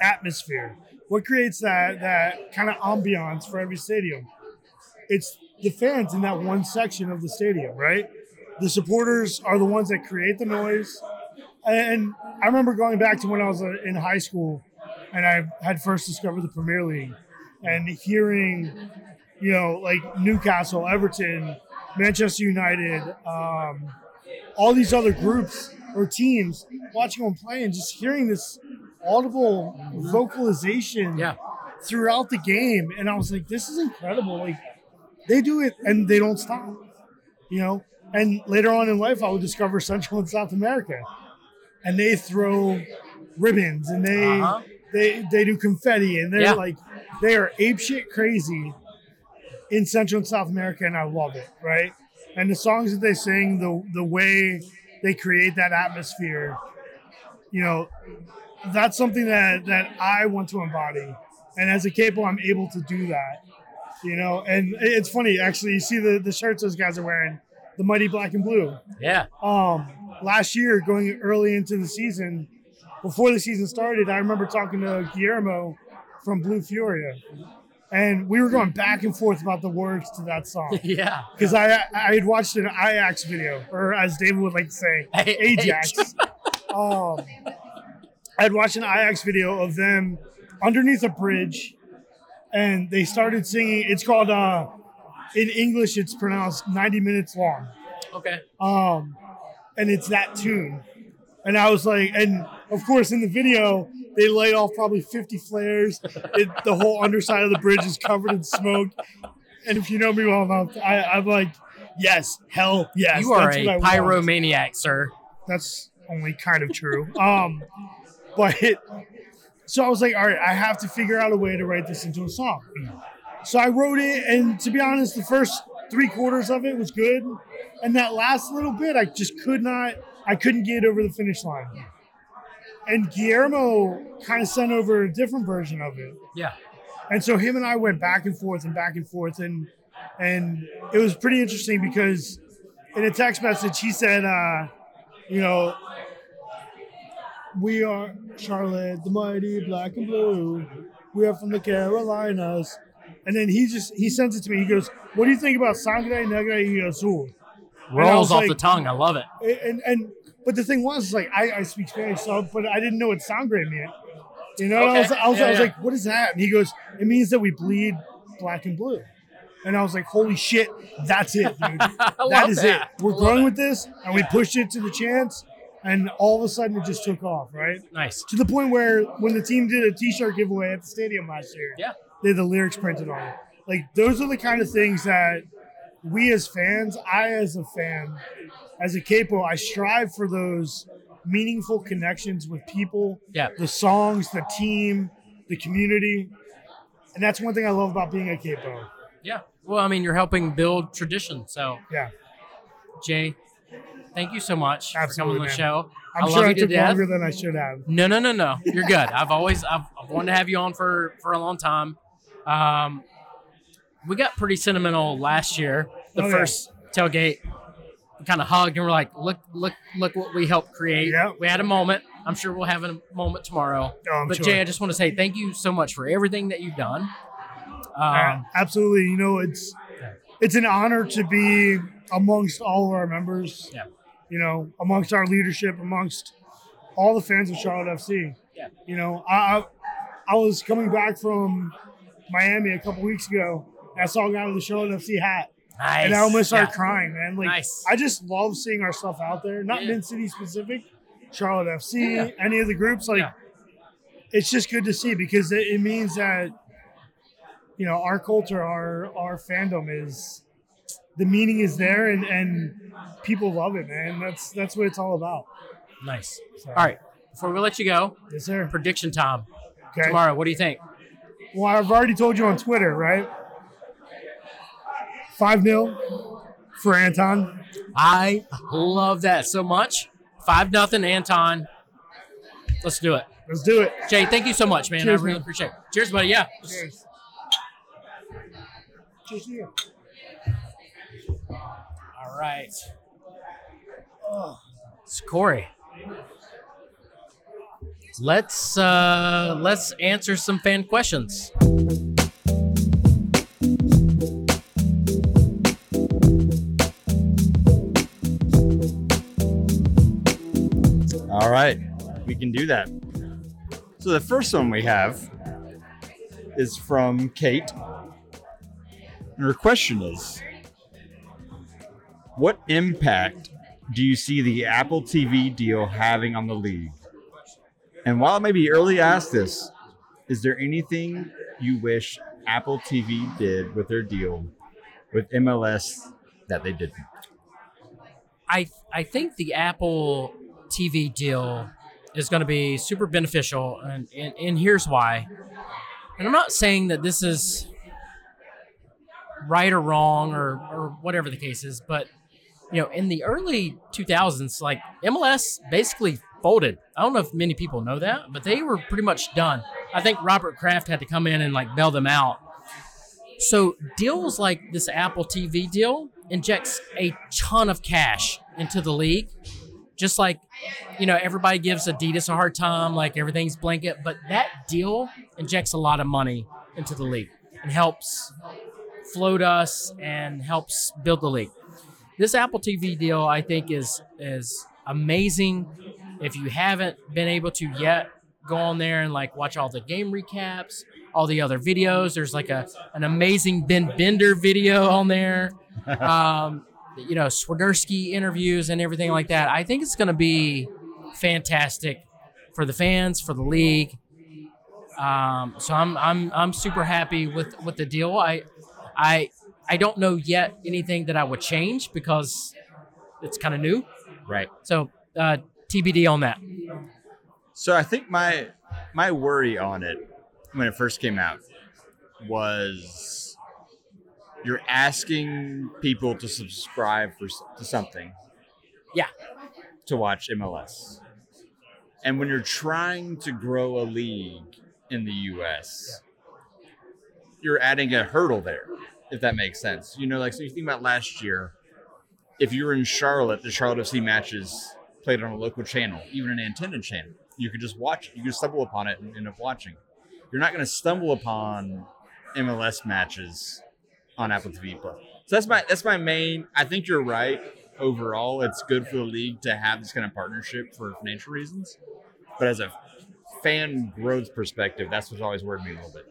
atmosphere? What creates that kind of ambiance for every stadium? It's the fans in that one section of the stadium, right? The supporters are the ones that create the noise. And I remember going back to when I was in high school and I had first discovered the Premier League and hearing, you know, like Newcastle, Everton, Manchester United, all these other groups or teams, watching them play and just hearing this audible vocalization throughout the game. And I was like, this is incredible. Like, they do it and they don't stop, you know? And later on in life, I would discover Central and South America. And they throw ribbons and they do confetti. And they're like, they are apeshit crazy in Central and South America. And I love it, right? And the songs that they sing, the way they create that atmosphere, you know, that's something that I want to embody. And as a capo, I'm able to do that, you know. And it's funny, actually, you see the shirts those guys are wearing, the Mighty Black and Blue. Yeah. Last year, going early into the season, before the season started, I remember talking to Guillermo from Blue Furia. And we were going back and forth about the words to that song. Yeah. Because I had watched an Ajax video, or as David would like to say, Ajax. I had watched an Ajax video of them underneath a bridge, and they started singing. It's called, in English, it's pronounced 90 minutes long. Okay. And it's that tune. And I was like, and of course, in the video, they light off probably 50 flares. The whole underside of the bridge is covered in smoke. And if you know me well enough, I'm like, yes, hell yes. You are a pyromaniac, sir. That's only kind of true. So I was like, all right, I have to figure out a way to write this into a song. So I wrote it, and to be honest, the first three quarters of it was good. And that last little bit, I just couldn't get over the finish line. And Guillermo kind of sent over a different version of it. Yeah. And so him and I went back and forth. And it was pretty interesting because in a text message, he said, you know, we are Charlotte, the Mighty Black and Blue. We are from the Carolinas. And then he sends it to me. He goes, what do you think about Sangre Negra y Azul? Rolls off the tongue. I love it. But the thing was, like, I speak Spanish, so, but I didn't know what sangre meant. You know, okay. I was like, what is that? And he goes, it means that we bleed black and blue. And I was like, holy shit, that's it, dude. That is that. It. We're growing with this, and we pushed it to the chance, and all of a sudden it just took off, right? Nice. To the point where when the team did a T-shirt giveaway at the stadium last year, they had the lyrics printed on it. Like, those are the kind of things that we as fans, I as a fan, as a capo, I strive for those meaningful connections with people, the songs, the team, the community. And that's one thing I love about being a capo. Yeah. Well, I mean, you're helping build tradition. So, Jay, thank you so much for coming on the show. I'm sure I took longer than I should have. No. You're good. I've wanted to have you on for a long time. We got pretty sentimental last year. The first tailgate, we kind of hugged and we're like, look what we helped create. Yep. We had a moment. I'm sure we'll have a moment tomorrow. But Jay, I just want to say thank you so much for everything that you've done. Absolutely. You know, it's an honor to be amongst all of our members, you know, amongst our leadership, amongst all the fans of Charlotte FC. You know, I was coming back from Miami a couple weeks ago. I saw a guy with a Charlotte FC hat. Nice. And I almost started crying, man. Like, nice. I just love seeing our stuff out there. Not Mint City specific, Charlotte FC, any of the groups. Like, it's just good to see because it means that, you know, our culture, our fandom is, the meaning is there and people love it, man. That's what it's all about. Nice. So. All right. Before we let you go, yes, sir. Prediction time. Okay. Tomorrow, what do you think? Well, I've already told you on Twitter, right? 5-0 for Anton. I love that so much. 5-0 Anton. Let's do it. Let's do it. Jay, thank you so much, man. Cheers, I really appreciate it. Cheers, buddy. Yeah. Cheers. Cheers to you. All right. Oh, it's Corey. Let's answer some fan questions. All right, we can do that. So the first one we have is from Kate. And her question is, what impact do you see the Apple TV deal having on the league? And while it may be early to ask this, is there anything you wish Apple TV did with their deal with MLS that they didn't? I think the Apple TV deal is going to be super beneficial, and here's why. And I'm not saying that this is right or wrong or whatever the case is, but you know, in the early 2000s, like MLS basically folded. I don't know if many people know that, but they were pretty much done. I think Robert Kraft had to come in and like bail them out. So deals like this Apple TV deal injects a ton of cash into the league. Just like, you know, everybody gives Adidas a hard time, like everything's blanket, but that deal injects a lot of money into the league and helps float us and helps build the league. This Apple TV deal, I think, is amazing. If you haven't been able to yet, go on there and like watch all the game recaps, all the other videos. There's like an amazing Ben Bender video on there. You know, Swiderski interviews and everything like that. I think it's going to be fantastic for the fans, for the league. So I'm super happy with the deal. I don't know yet anything that I would change because it's kind of new. Right. So TBD on that. So I think my worry on it when it first came out was you're asking people to subscribe to something. Yeah. To watch MLS. And when you're trying to grow a league in the U.S., you're adding a hurdle there. If that makes sense. You know, like, so you think about last year, if you were in Charlotte, the Charlotte FC matches played on a local channel, even an antenna channel. You could just watch it. You could stumble upon it and end up watching. You're not going to stumble upon MLS matches on Apple TV+. So that's my main, I think you're right. Overall, it's good for the league to have this kind of partnership for financial reasons. But as a fan growth perspective, that's what's always worried me a little bit.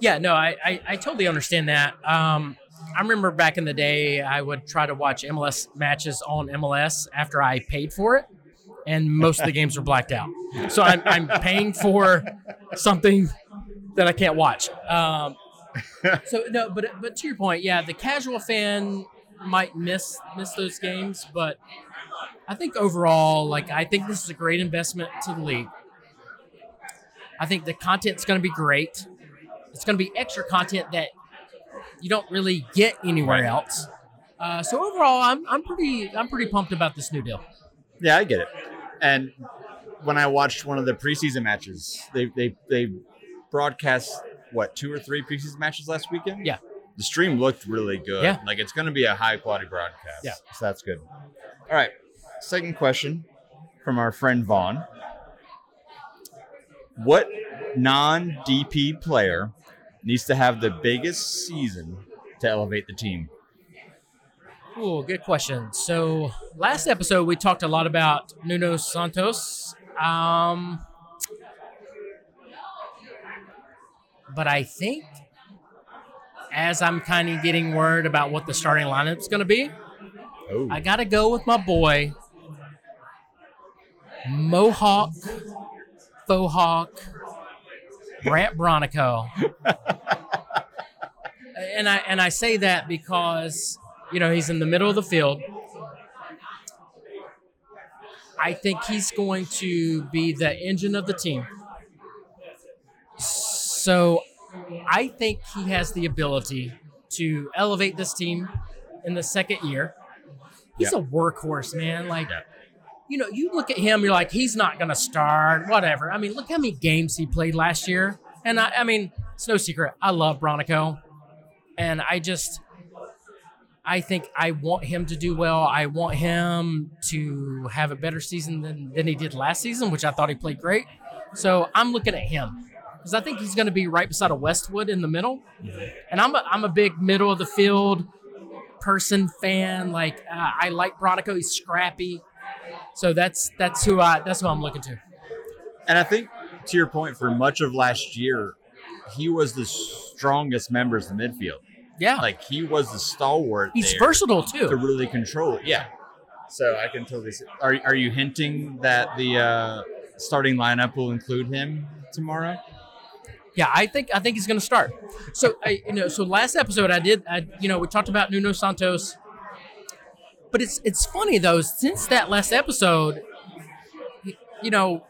Yeah, no, I totally understand that. I remember back in the day, I would try to watch MLS matches on MLS after I paid for it, and most of the games were blacked out. So I'm paying for something that I can't watch. So no, but to your point, yeah, the casual fan might miss those games, but I think overall, like, I think this is a great investment to the league. I think the content's going to be great. It's going to be extra content that you don't really get anywhere else. So overall, I'm pretty pumped about this new deal. Yeah, I get it. And when I watched one of the preseason matches, they broadcast two or three preseason matches last weekend. Yeah, the stream looked really good. Yeah. Like, it's going to be a high quality broadcast. Yeah, so that's good. All right, second question from our friend Vaughn. What non-DP player needs to have the biggest season to elevate the team? Oh, good question. So last episode, we talked a lot about Nuno Santos. But I think as I'm kind of getting word about what the starting lineup's going to be, I got to go with my boy, Mohawk Fohawk, Bram Bronico. And I say that because, you know, he's in the middle of the field. I think he's going to be the engine of the team. So I think he has the ability to elevate this team in the second year. He's a workhorse, man. Like, you know, you look at him, you're like, he's not going to start, whatever. I mean, look how many games he played last year. And, I mean, it's no secret, I love Bronico. And I think I want him to do well. I want him to have a better season than he did last season, which I thought he played great. So I'm looking at him because I think he's going to be right beside of Westwood in the middle. And I'm a big middle-of-the-field person, fan. Like, I like Bronico. He's scrappy. So that's who I'm looking to. And I think, to your point, for much of last year, he was the strongest member of the midfield. Yeah. Like, he was the stalwart. He's versatile, too. To really control it. Yeah. So I can totally see. Are you hinting that the starting lineup will include him tomorrow? Yeah, I think he's going to start. So, so last episode we talked about Nuno Santos. But it's funny, though, since that last episode, you know,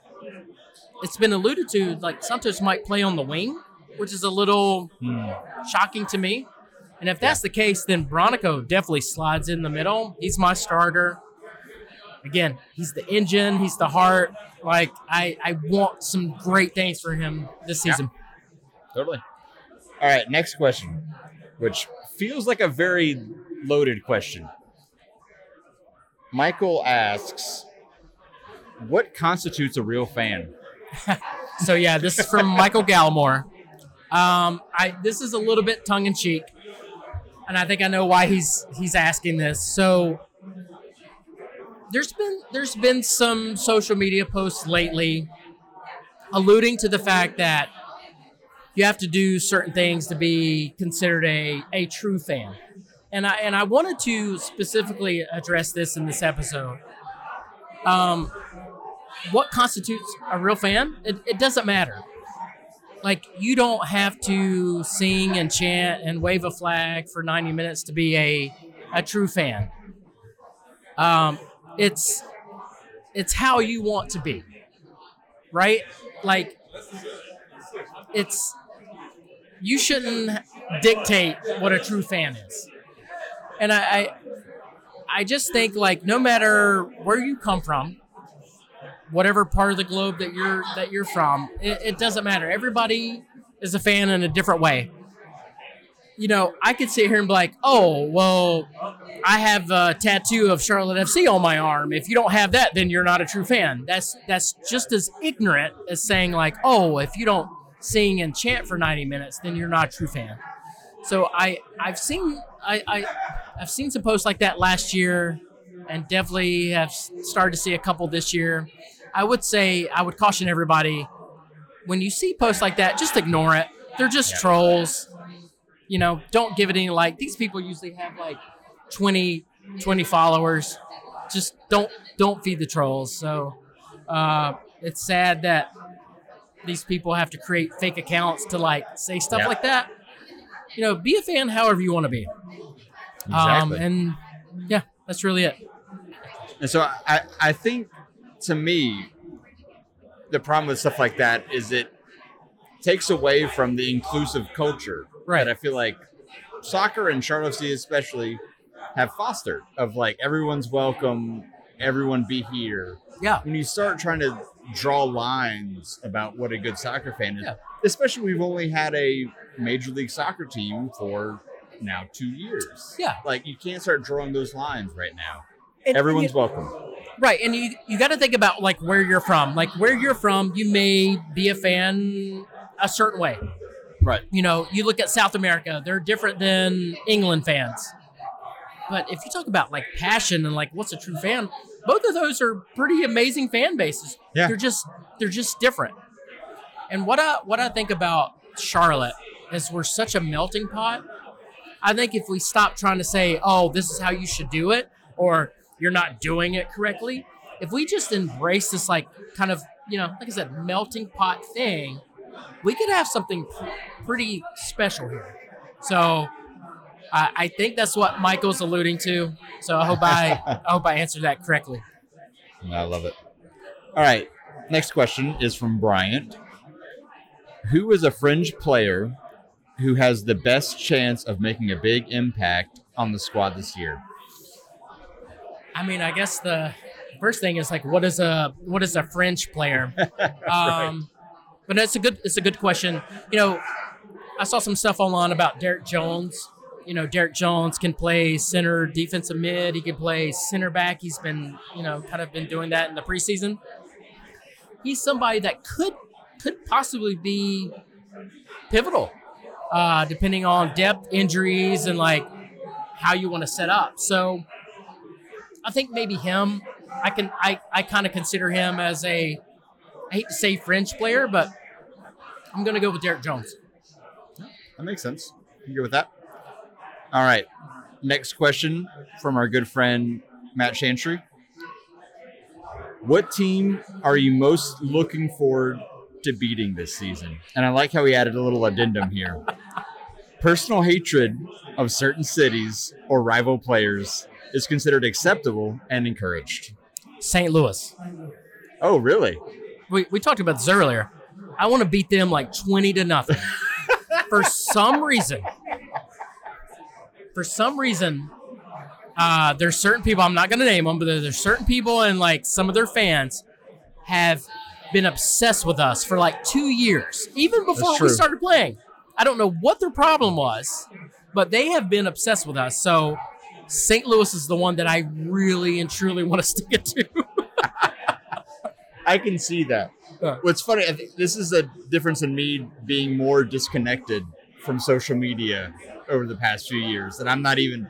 it's been alluded to, like, Santos might play on the wing, which is a little shocking to me. And if that's the case, then Bronico definitely slides in the middle. He's my starter. Again, he's the engine. He's the heart. Like, I want some great things for him this season. Yeah. Totally. All right, next question, which feels like a very loaded question. Michael asks, what constitutes a real fan? So, yeah, this is from Michael Gallimore. This is a little bit tongue-in-cheek, and I think I know why he's asking this. So there's been some social media posts lately alluding to the fact that you have to do certain things to be considered a true fan. And I wanted to specifically address this in this episode. What constitutes a real fan? It doesn't matter. Like, you don't have to sing and chant and wave a flag for 90 minutes to be a true fan. It's how you want to be, right? Like, you shouldn't dictate what a true fan is. And I just think, like, no matter where you come from, whatever part of the globe that you're from, it doesn't matter. Everybody is a fan in a different way. You know, I could sit here and be like, oh, well, I have a tattoo of Charlotte FC on my arm. If you don't have that, then you're not a true fan. That's just as ignorant as saying, like, oh, if you don't sing and chant for 90 minutes, then you're not a true fan. So I've seen some posts like that last year, and definitely have started to see a couple this year. I would caution everybody, when you see posts like that, just ignore it. they're just trolls. You know, don't give it any like. These people usually have like 20 followers. Just don't feed the trolls. So it's sad that these people have to create fake accounts to like say stuff like that. You know, be a fan however you want to be. Exactly. And yeah, that's really it. And so I think, to me, the problem with stuff like that is it takes away from the inclusive culture that I feel like soccer and Charlotte FC especially have fostered, of like, everyone's welcome, everyone be here. Yeah. When you start trying to draw lines about what a good soccer fan is, especially we've only had a Major League Soccer team for now 2 years. Yeah. Like, you can't start drawing those lines right now. And everyone's welcome. Right. And you got to think about like where you're from. Like where you're from, you may be a fan a certain way. Right. You know, you look at South America, they're different than England fans. But if you talk about like passion and like what's a true fan, both of those are pretty amazing fan bases. Yeah. They're just different. And what I think about Charlotte is we're such a melting pot. I think if we stop trying to say, oh, this is how you should do it, or you're not doing it correctly, if we just embrace this like kind of, you know, like I said, melting pot thing, we could have something pretty special here. So I think that's what Michael's alluding to. So I hope I answered that correctly. I love it. All right. Next question is from Bryant. Who is a fringe player who has the best chance of making a big impact on the squad this year? I mean, I guess the first thing is like, what is a fringe player? But it's a good question. You know, I saw some stuff online about Derek Jones. You know, Derek Jones can play center, defensive mid. He can play center back. He's been, you know, kind of been doing that in the preseason. He's somebody that could possibly be pivotal, depending on depth, injuries, and like how you want to set up. So I think maybe him. I kind of consider him as a, I hate to say fringe player, but I'm going to go with Derek Jones. That makes sense. You good with that? All right. Next question from our good friend, Matt Chantry. What team are you most looking forward to beating this season? And I like how he added a little addendum here. Personal hatred of certain cities or rival players is considered acceptable and encouraged. St. Louis. Oh, really? We talked about this earlier. I want to beat them like 20-0 for some reason. There's certain people, I'm not going to name them, but there's certain people and like some of their fans have been obsessed with us for like 2 years, even before we started playing. I don't know what their problem was, but they have been obsessed with us. So St. Louis is the one that I really and truly want to stick it to. I can see that. What's funny, I think this is a difference in me being more disconnected from social media over the past few years, that I'm not even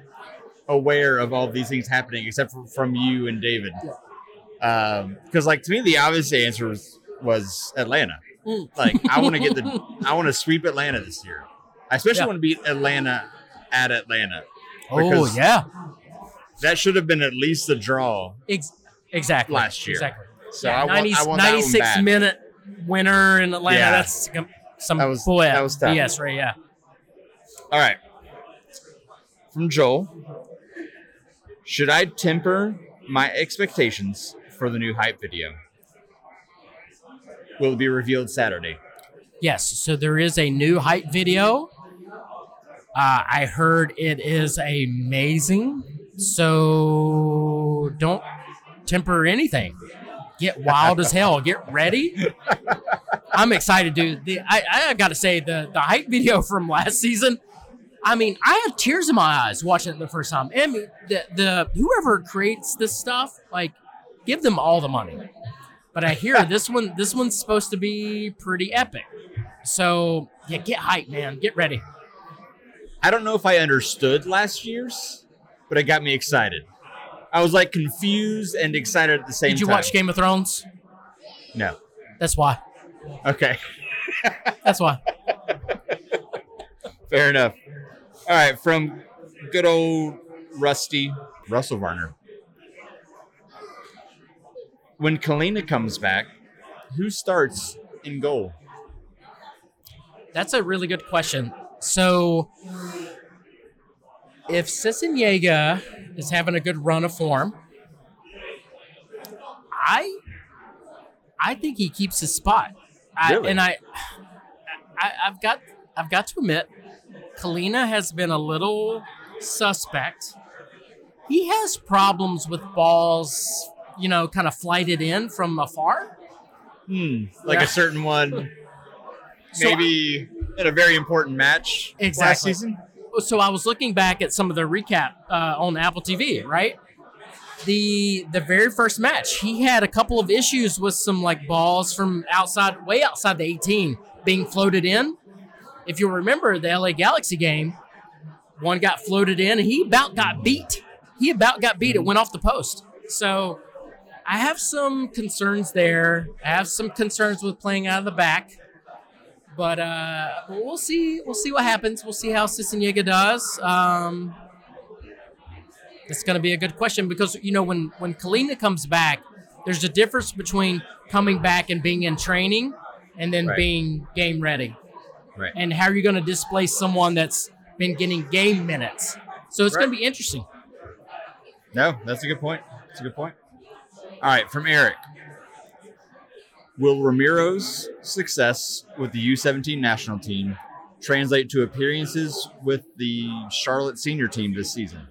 aware of all these things happening except for from you and David. Because, like, to me, the obvious answer was Atlanta. Like, I want to sweep Atlanta this year. I especially want to beat Atlanta at Atlanta. Oh, yeah. That should have been at least a draw. Exactly. Last year. Exactly. So yeah, I want 96-minute winner in Atlanta. Yeah. That's some bull-ass. That was tough. Yes, right, yeah. All right. From Joel. Should I temper my expectations for the new hype video? Will it be revealed Saturday? Yes. So there is a new hype video. I heard it is amazing. So don't temper anything. Get wild as hell. Get ready. I'm excited, dude. I got to say, the hype video from last season, I mean, I had tears in my eyes watching it the first time. And the whoever creates this stuff, like, give them all the money. But I hear this one's supposed to be pretty epic. So, yeah, get hyped, man. Get ready. I don't know if I understood last year's, but it got me excited. I was like confused and excited at the same time. Did you watch Game of Thrones? No. That's why. Okay. That's why. Fair enough. All right, from good old Rusty. Russell Varner. When Kahlina comes back, who starts in goal? That's a really good question. So if Sisniega is having a good run of form, I think he keeps his spot. Really? I've got to admit, Kahlina has been a little suspect. He has problems with balls, you know, kind of flighted in from afar. Like a certain one, maybe in a very important match last season. So I was looking back at some of the recap on Apple TV, right? The very first match, he had a couple of issues with some like balls from outside, way outside the 18 being floated in. If you remember the LA Galaxy game, one got floated in and he about got beat. It went off the post. So I have some concerns there. I have some concerns with playing out of the back. But we'll see. We'll see what happens. We'll see how Sisniega does. It's going to be a good question because, you know, when Kahlina comes back, there's a difference between coming back and being in training and then being game ready. Right. And how are you going to displace someone that's been getting game minutes? So it's going to be interesting. No, that's a good point. That's a good point. All right, from Eric. Will Ramiro's success with the U17 national team translate to appearances with the Charlotte senior team this season?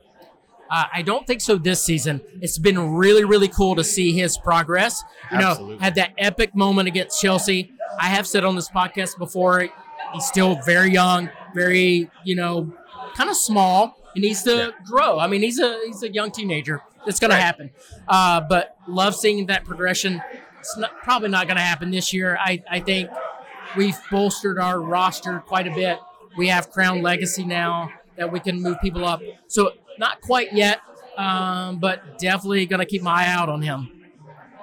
I don't think so this season. It's been really, really cool to see his progress. You know, had that epic moment against Chelsea. I have said on this podcast before, he's still very young, very, you know, kind of small. He needs to grow. I mean, he's a young teenager. It's going to happen. But love seeing that progression. It's probably not going to happen this year. I think we've bolstered our roster quite a bit. We have Crown Legacy now that we can move people up. So not quite yet, but definitely going to keep my eye out on him.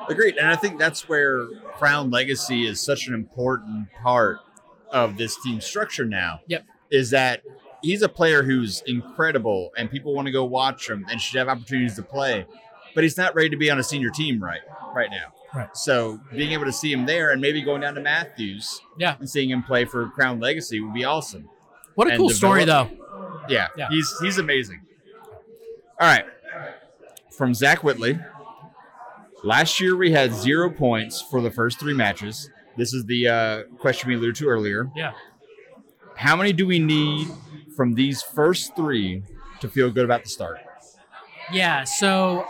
Agreed. And I think that's where Crown Legacy is such an important part of this team structure now. Yep. Is that he's a player who's incredible and people want to go watch him and should have opportunities to play, but he's not ready to be on a senior team right now. Right. So being able to see him there and maybe going down to Matthews and seeing him play for Crown Legacy would be awesome. What a cool story, though. Yeah, he's amazing. All right. From Zach Whitley. Last year we had 0 points for the first 3 matches. This is the question we alluded to earlier. Yeah. How many do we need from these first 3 to feel good about the start? Yeah, so...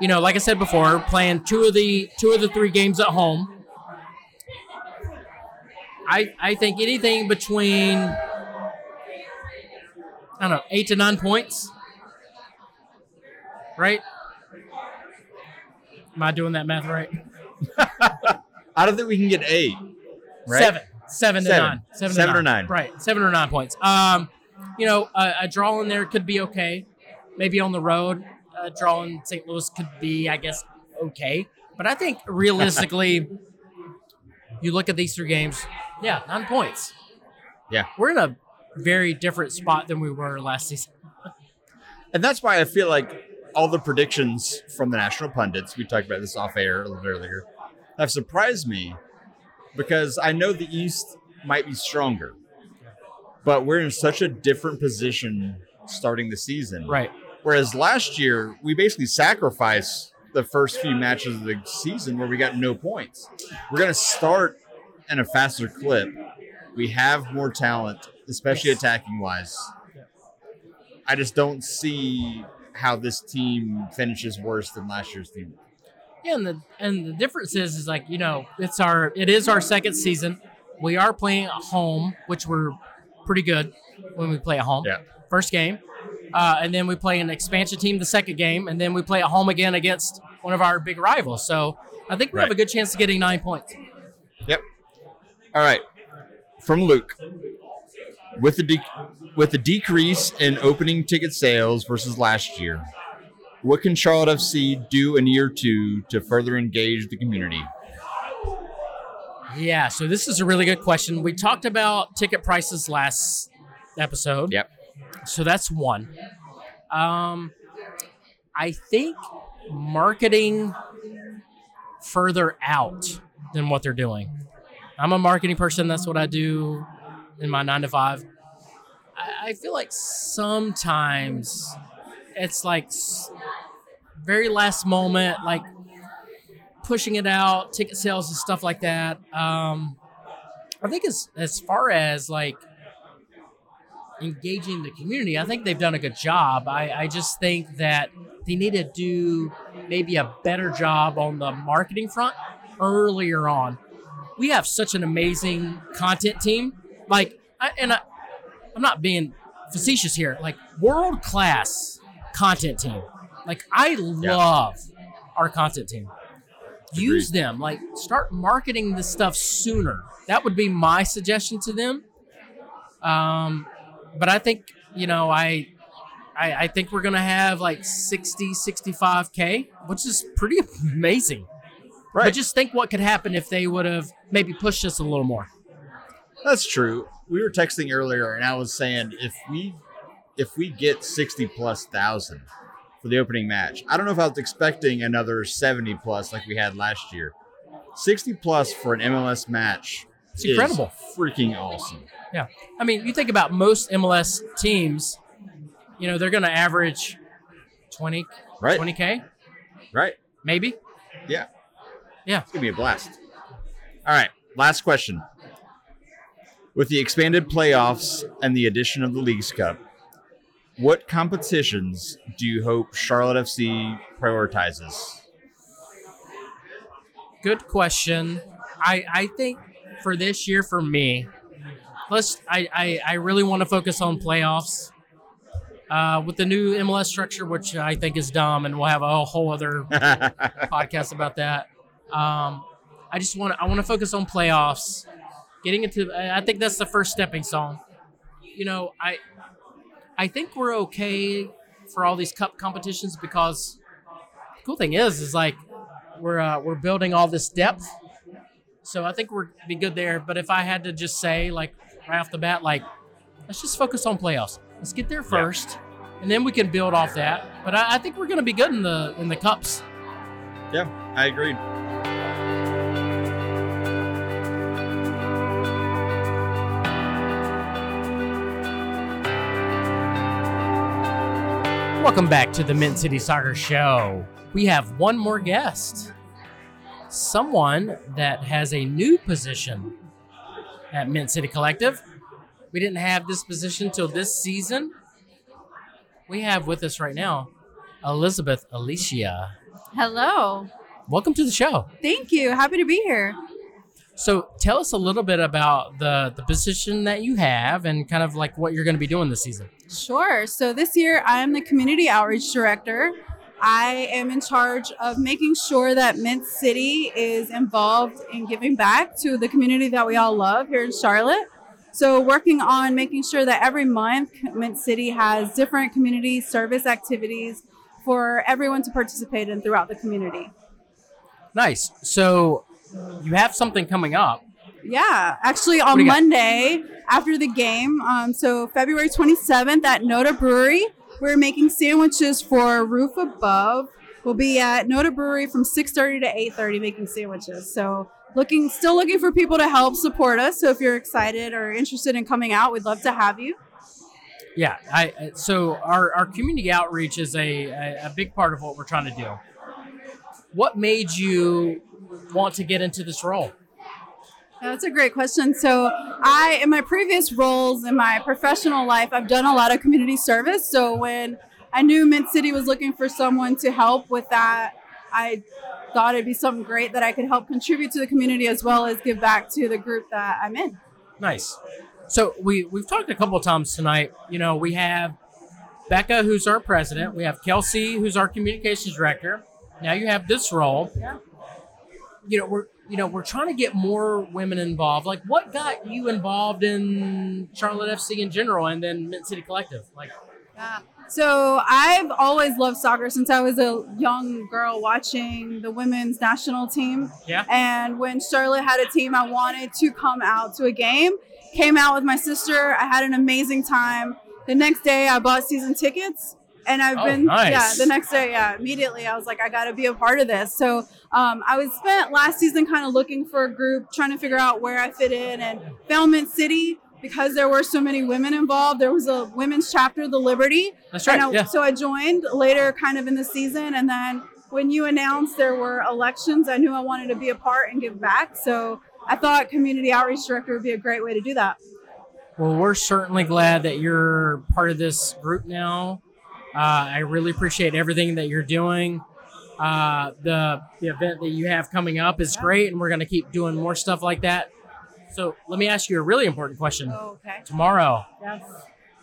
you know, like I said before, playing two of the 3 games at home. I think anything between 8 to 9 points. Right? Am I doing that math right? I don't think we can get 8. Right? 7 to 9. 7 to 9. Right. 7 or 9 points. You know, a draw in there could be okay. Maybe on the road. A draw in St. Louis could be, I guess, okay. But I think realistically, you look at these 3 games, 9 points. Yeah. We're in a very different spot than we were last season. And that's why I feel like all the predictions from the national pundits, we talked about this off air a little bit earlier, have surprised me because I know the East might be stronger, but we're in such a different position starting the season. Right. Whereas last year, we basically sacrificed the first few matches of the season where we got no points. We're going to start in a faster clip. We have more talent, especially attacking-wise. I just don't see how this team finishes worse than last year's team. Yeah, and the difference is like, you know, it is our second season. We are playing at home, which we're pretty good when we play at home. Yeah. First game. And then we play an expansion team the second game, and then we play at home again against one of our big rivals. So I think we have a good chance of getting 9 points. Yep. All right. From Luke, with the decrease in opening ticket sales versus last year, what can Charlotte FC do in year 2 to further engage the community? Yeah, so this is a really good question. We talked about ticket prices last episode. Yep. So that's one. I think marketing further out than what they're doing. I'm a marketing person. That's what I do in my 9 to 5. I feel like sometimes it's like very last moment, like pushing it out, ticket sales and stuff like that. I think as far as like engaging the community, I think they've done a good job. I just think that they need to do maybe a better job on the marketing front earlier on. We have such an amazing content team. Like, I'm not being facetious here. Like, world-class content team. Like, I love our content team. Agreed. Use them. Like, start marketing this stuff sooner. That would be my suggestion to them. But I think, you know, I think we're going to have like 60, 65K, which is pretty amazing. Right. But just think what could happen if they would have maybe pushed us a little more. That's true. We were texting earlier, and I was saying if we get 60,000+ for the opening match, I don't know if I was expecting another 70+ like we had last year. 60+ for an MLS match is incredible, freaking awesome. Yeah, I mean, you think about most MLS teams, you know, they're going to average 20, right? 20K, right? Maybe. Yeah. It's gonna be a blast. All right, last question. With the expanded playoffs and the addition of the Leagues Cup, what competitions do you hope Charlotte FC prioritizes? Good question. I think for this year, for me, I really want to focus on playoffs. With the new MLS structure, which I think is dumb, and we'll have a whole other podcast about that. I want to focus on playoffs. I think that's the first stepping stone. You know, I think we're okay for all these cup competitions because the cool thing is like we're building all this depth. So I think we're be good there. But if I had to just say like right off the bat, like let's just focus on playoffs. Let's get there first, and then we can build off that. But I think we're gonna be good in the cups. Yeah, I agree. Welcome back to the Mint City Soccer Show. We have one more guest, someone that has a new position at Mint City Collective. We didn't have this position till this season. We have with us right now Elizabeth Alicia. Hello. Welcome to the show. Thank you. Happy to be here. So tell us a little bit about the position that you have and kind of like what you're going to be doing this season. Sure. So this year I am the Community Outreach Director. I am in charge of making sure that Mint City is involved in giving back to the community that we all love here in Charlotte. So working on making sure that every month Mint City has different community service activities for everyone to participate in throughout the community. Nice. So you have something coming up. Yeah, actually on Monday after the game. So February 27th at Noda Brewery, we're making sandwiches for Roof Above. We'll be at Noda Brewery from 6:30 to 8:30 making sandwiches. So still looking for people to help support us. So if you're excited or interested in coming out, we'd love to have you. Yeah. So our community outreach is a big part of what we're trying to do. What made you want to get into this role? That's a great question. So in my previous roles in my professional life, I've done a lot of community service. So when I knew Mint City was looking for someone to help with that, I thought it'd be something great that I could help contribute to the community as well as give back to the group that I'm in. Nice. So we've talked a couple of times tonight. You know, we have Becca, who's our president. We have Kelsey, who's our communications director. Now you have this role. Yeah. You know, we're trying to get more women involved. Like, what got you involved in Charlotte FC in general and then Mint City Collective? Like, Yeah. So I've always loved soccer since I was a young girl watching the women's national team. Yeah. And when Charlotte had a team, I wanted to come out to a game. Came out with my sister. I had an amazing time. The next day, I bought season tickets. And I've been, nice. Yeah, the next day, yeah, immediately, I was like, I got to be a part of this. So I spent last season kind of looking for a group, trying to figure out where I fit in, and found Mint City. Because there were so many women involved, there was a women's chapter, the Liberty. That's right. And So I joined later kind of in the season. And then when you announced there were elections, I knew I wanted to be a part and give back. So I thought community outreach director would be a great way to do that. Well, we're certainly glad that you're part of this group now. I really appreciate everything that you're doing. The event that you have coming up is great. And we're going to keep doing more stuff like that. So let me ask you a really important question. Oh, okay. Tomorrow, yes.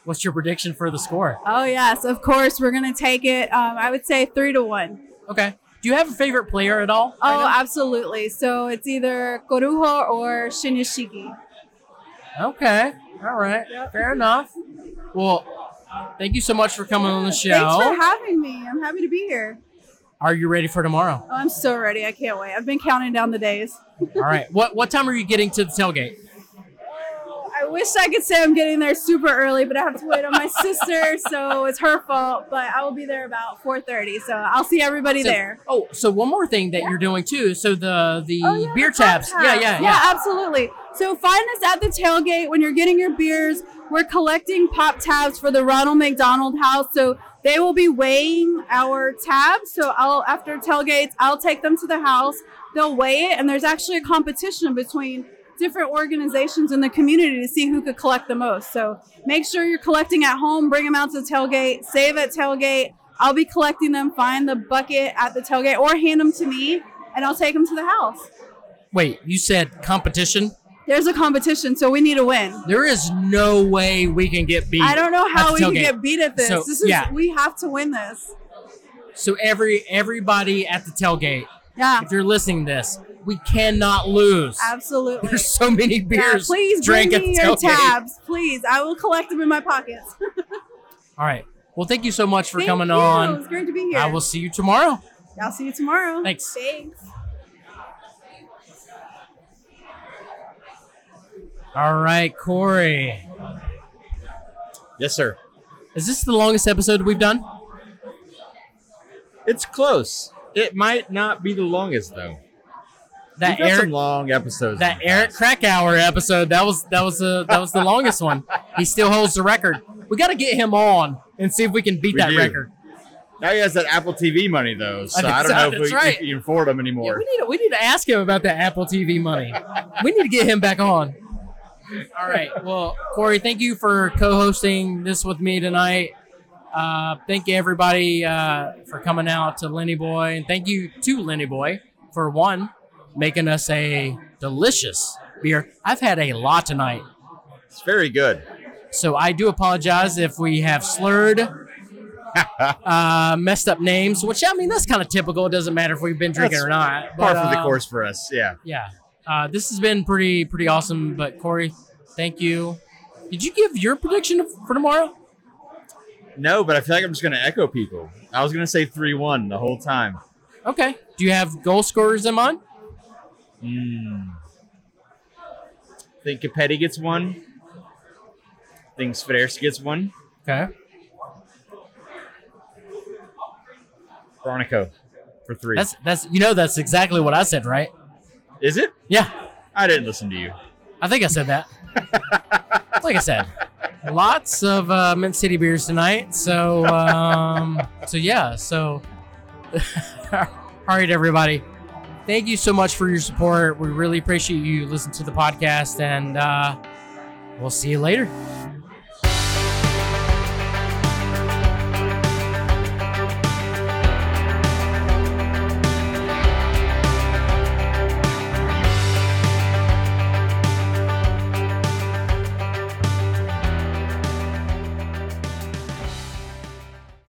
What's your prediction for the score? Oh, yes, of course. We're going to take it, I would say 3-1. Okay. Do you have a favorite player at all? Absolutely. So it's either Corujo or Shinishiki. Okay. All right. Yep. Fair enough. Well, thank you so much for coming on the show. Thanks for having me. I'm happy to be here. Are you ready for tomorrow? Oh, I'm so ready. I can't wait. I've been counting down the days. All right. What time are you getting to the tailgate? I wish I could say I'm getting there super early, but I have to wait on my sister, so it's her fault. But I will be there about 4:30, so I'll see everybody there. Oh, so one more thing that you're doing, too. So the beer taps. Yeah, absolutely. So find us at the tailgate when you're getting your beers. We're collecting pop tabs for the Ronald McDonald House, so they will be weighing our tabs. So after tailgates, I'll take them to the house. They'll weigh it, and there's actually a competition between different organizations in the community to see who could collect the most. So make sure you're collecting at home, bring them out to the tailgate, save at tailgate. I'll be collecting them, find the bucket at the tailgate, or hand them to me, and I'll take them to the house. Wait, you said competition? There's a competition, so we need to win. There is no way we can get beat. I don't know how we can get beat at this. So, we have to win this. So everybody at the tailgate, if you're listening to this, we cannot luse. Absolutely. There's so many beers. Yeah, please bring me your tabs. Please. I will collect them in my pockets. All right. Well, thank you so much for coming on. It was great to be here. I will see you tomorrow. I'll see you tomorrow. Thanks. All right, Corey. Yes, sir. Is this the longest episode we've done? It's close. It might not be the longest, though. That Eric long episodes. That Eric Krakauer episode. That was the longest one. He still holds the record. We got to get him on and see if we can beat record. Now he has that Apple TV money, though, so I don't know if we can afford him anymore. Yeah, we need to ask him about that Apple TV money. We need to get him back on. All right. Well, Corey, thank you for co-hosting this with me tonight. Thank you, everybody, for coming out to Lenny Boy. And thank you to Lenny Boy for, one, making us a delicious beer. I've had a lot tonight. It's very good. So I do apologize if we have slurred, messed up names, which, I mean, that's kind of typical. It doesn't matter if we've been drinking or not. Par for the course for us, yeah. Yeah. This has been pretty awesome, but Corey, thank you. Did you give your prediction for tomorrow? No, but I feel like I'm just going to echo people. I was going to say 3-1 the whole time. Okay. Do you have goal scorers in mind? I think Copetti gets one. I think Sviderski gets one. Okay. Bronico for 3. That's exactly what I said, right? Is it? Yeah. I didn't listen to you. I think I said that. Like I said, lots of Mint City beers tonight. So, all right, everybody. Thank you so much for your support. We really appreciate you listening to the podcast, and we'll see you later.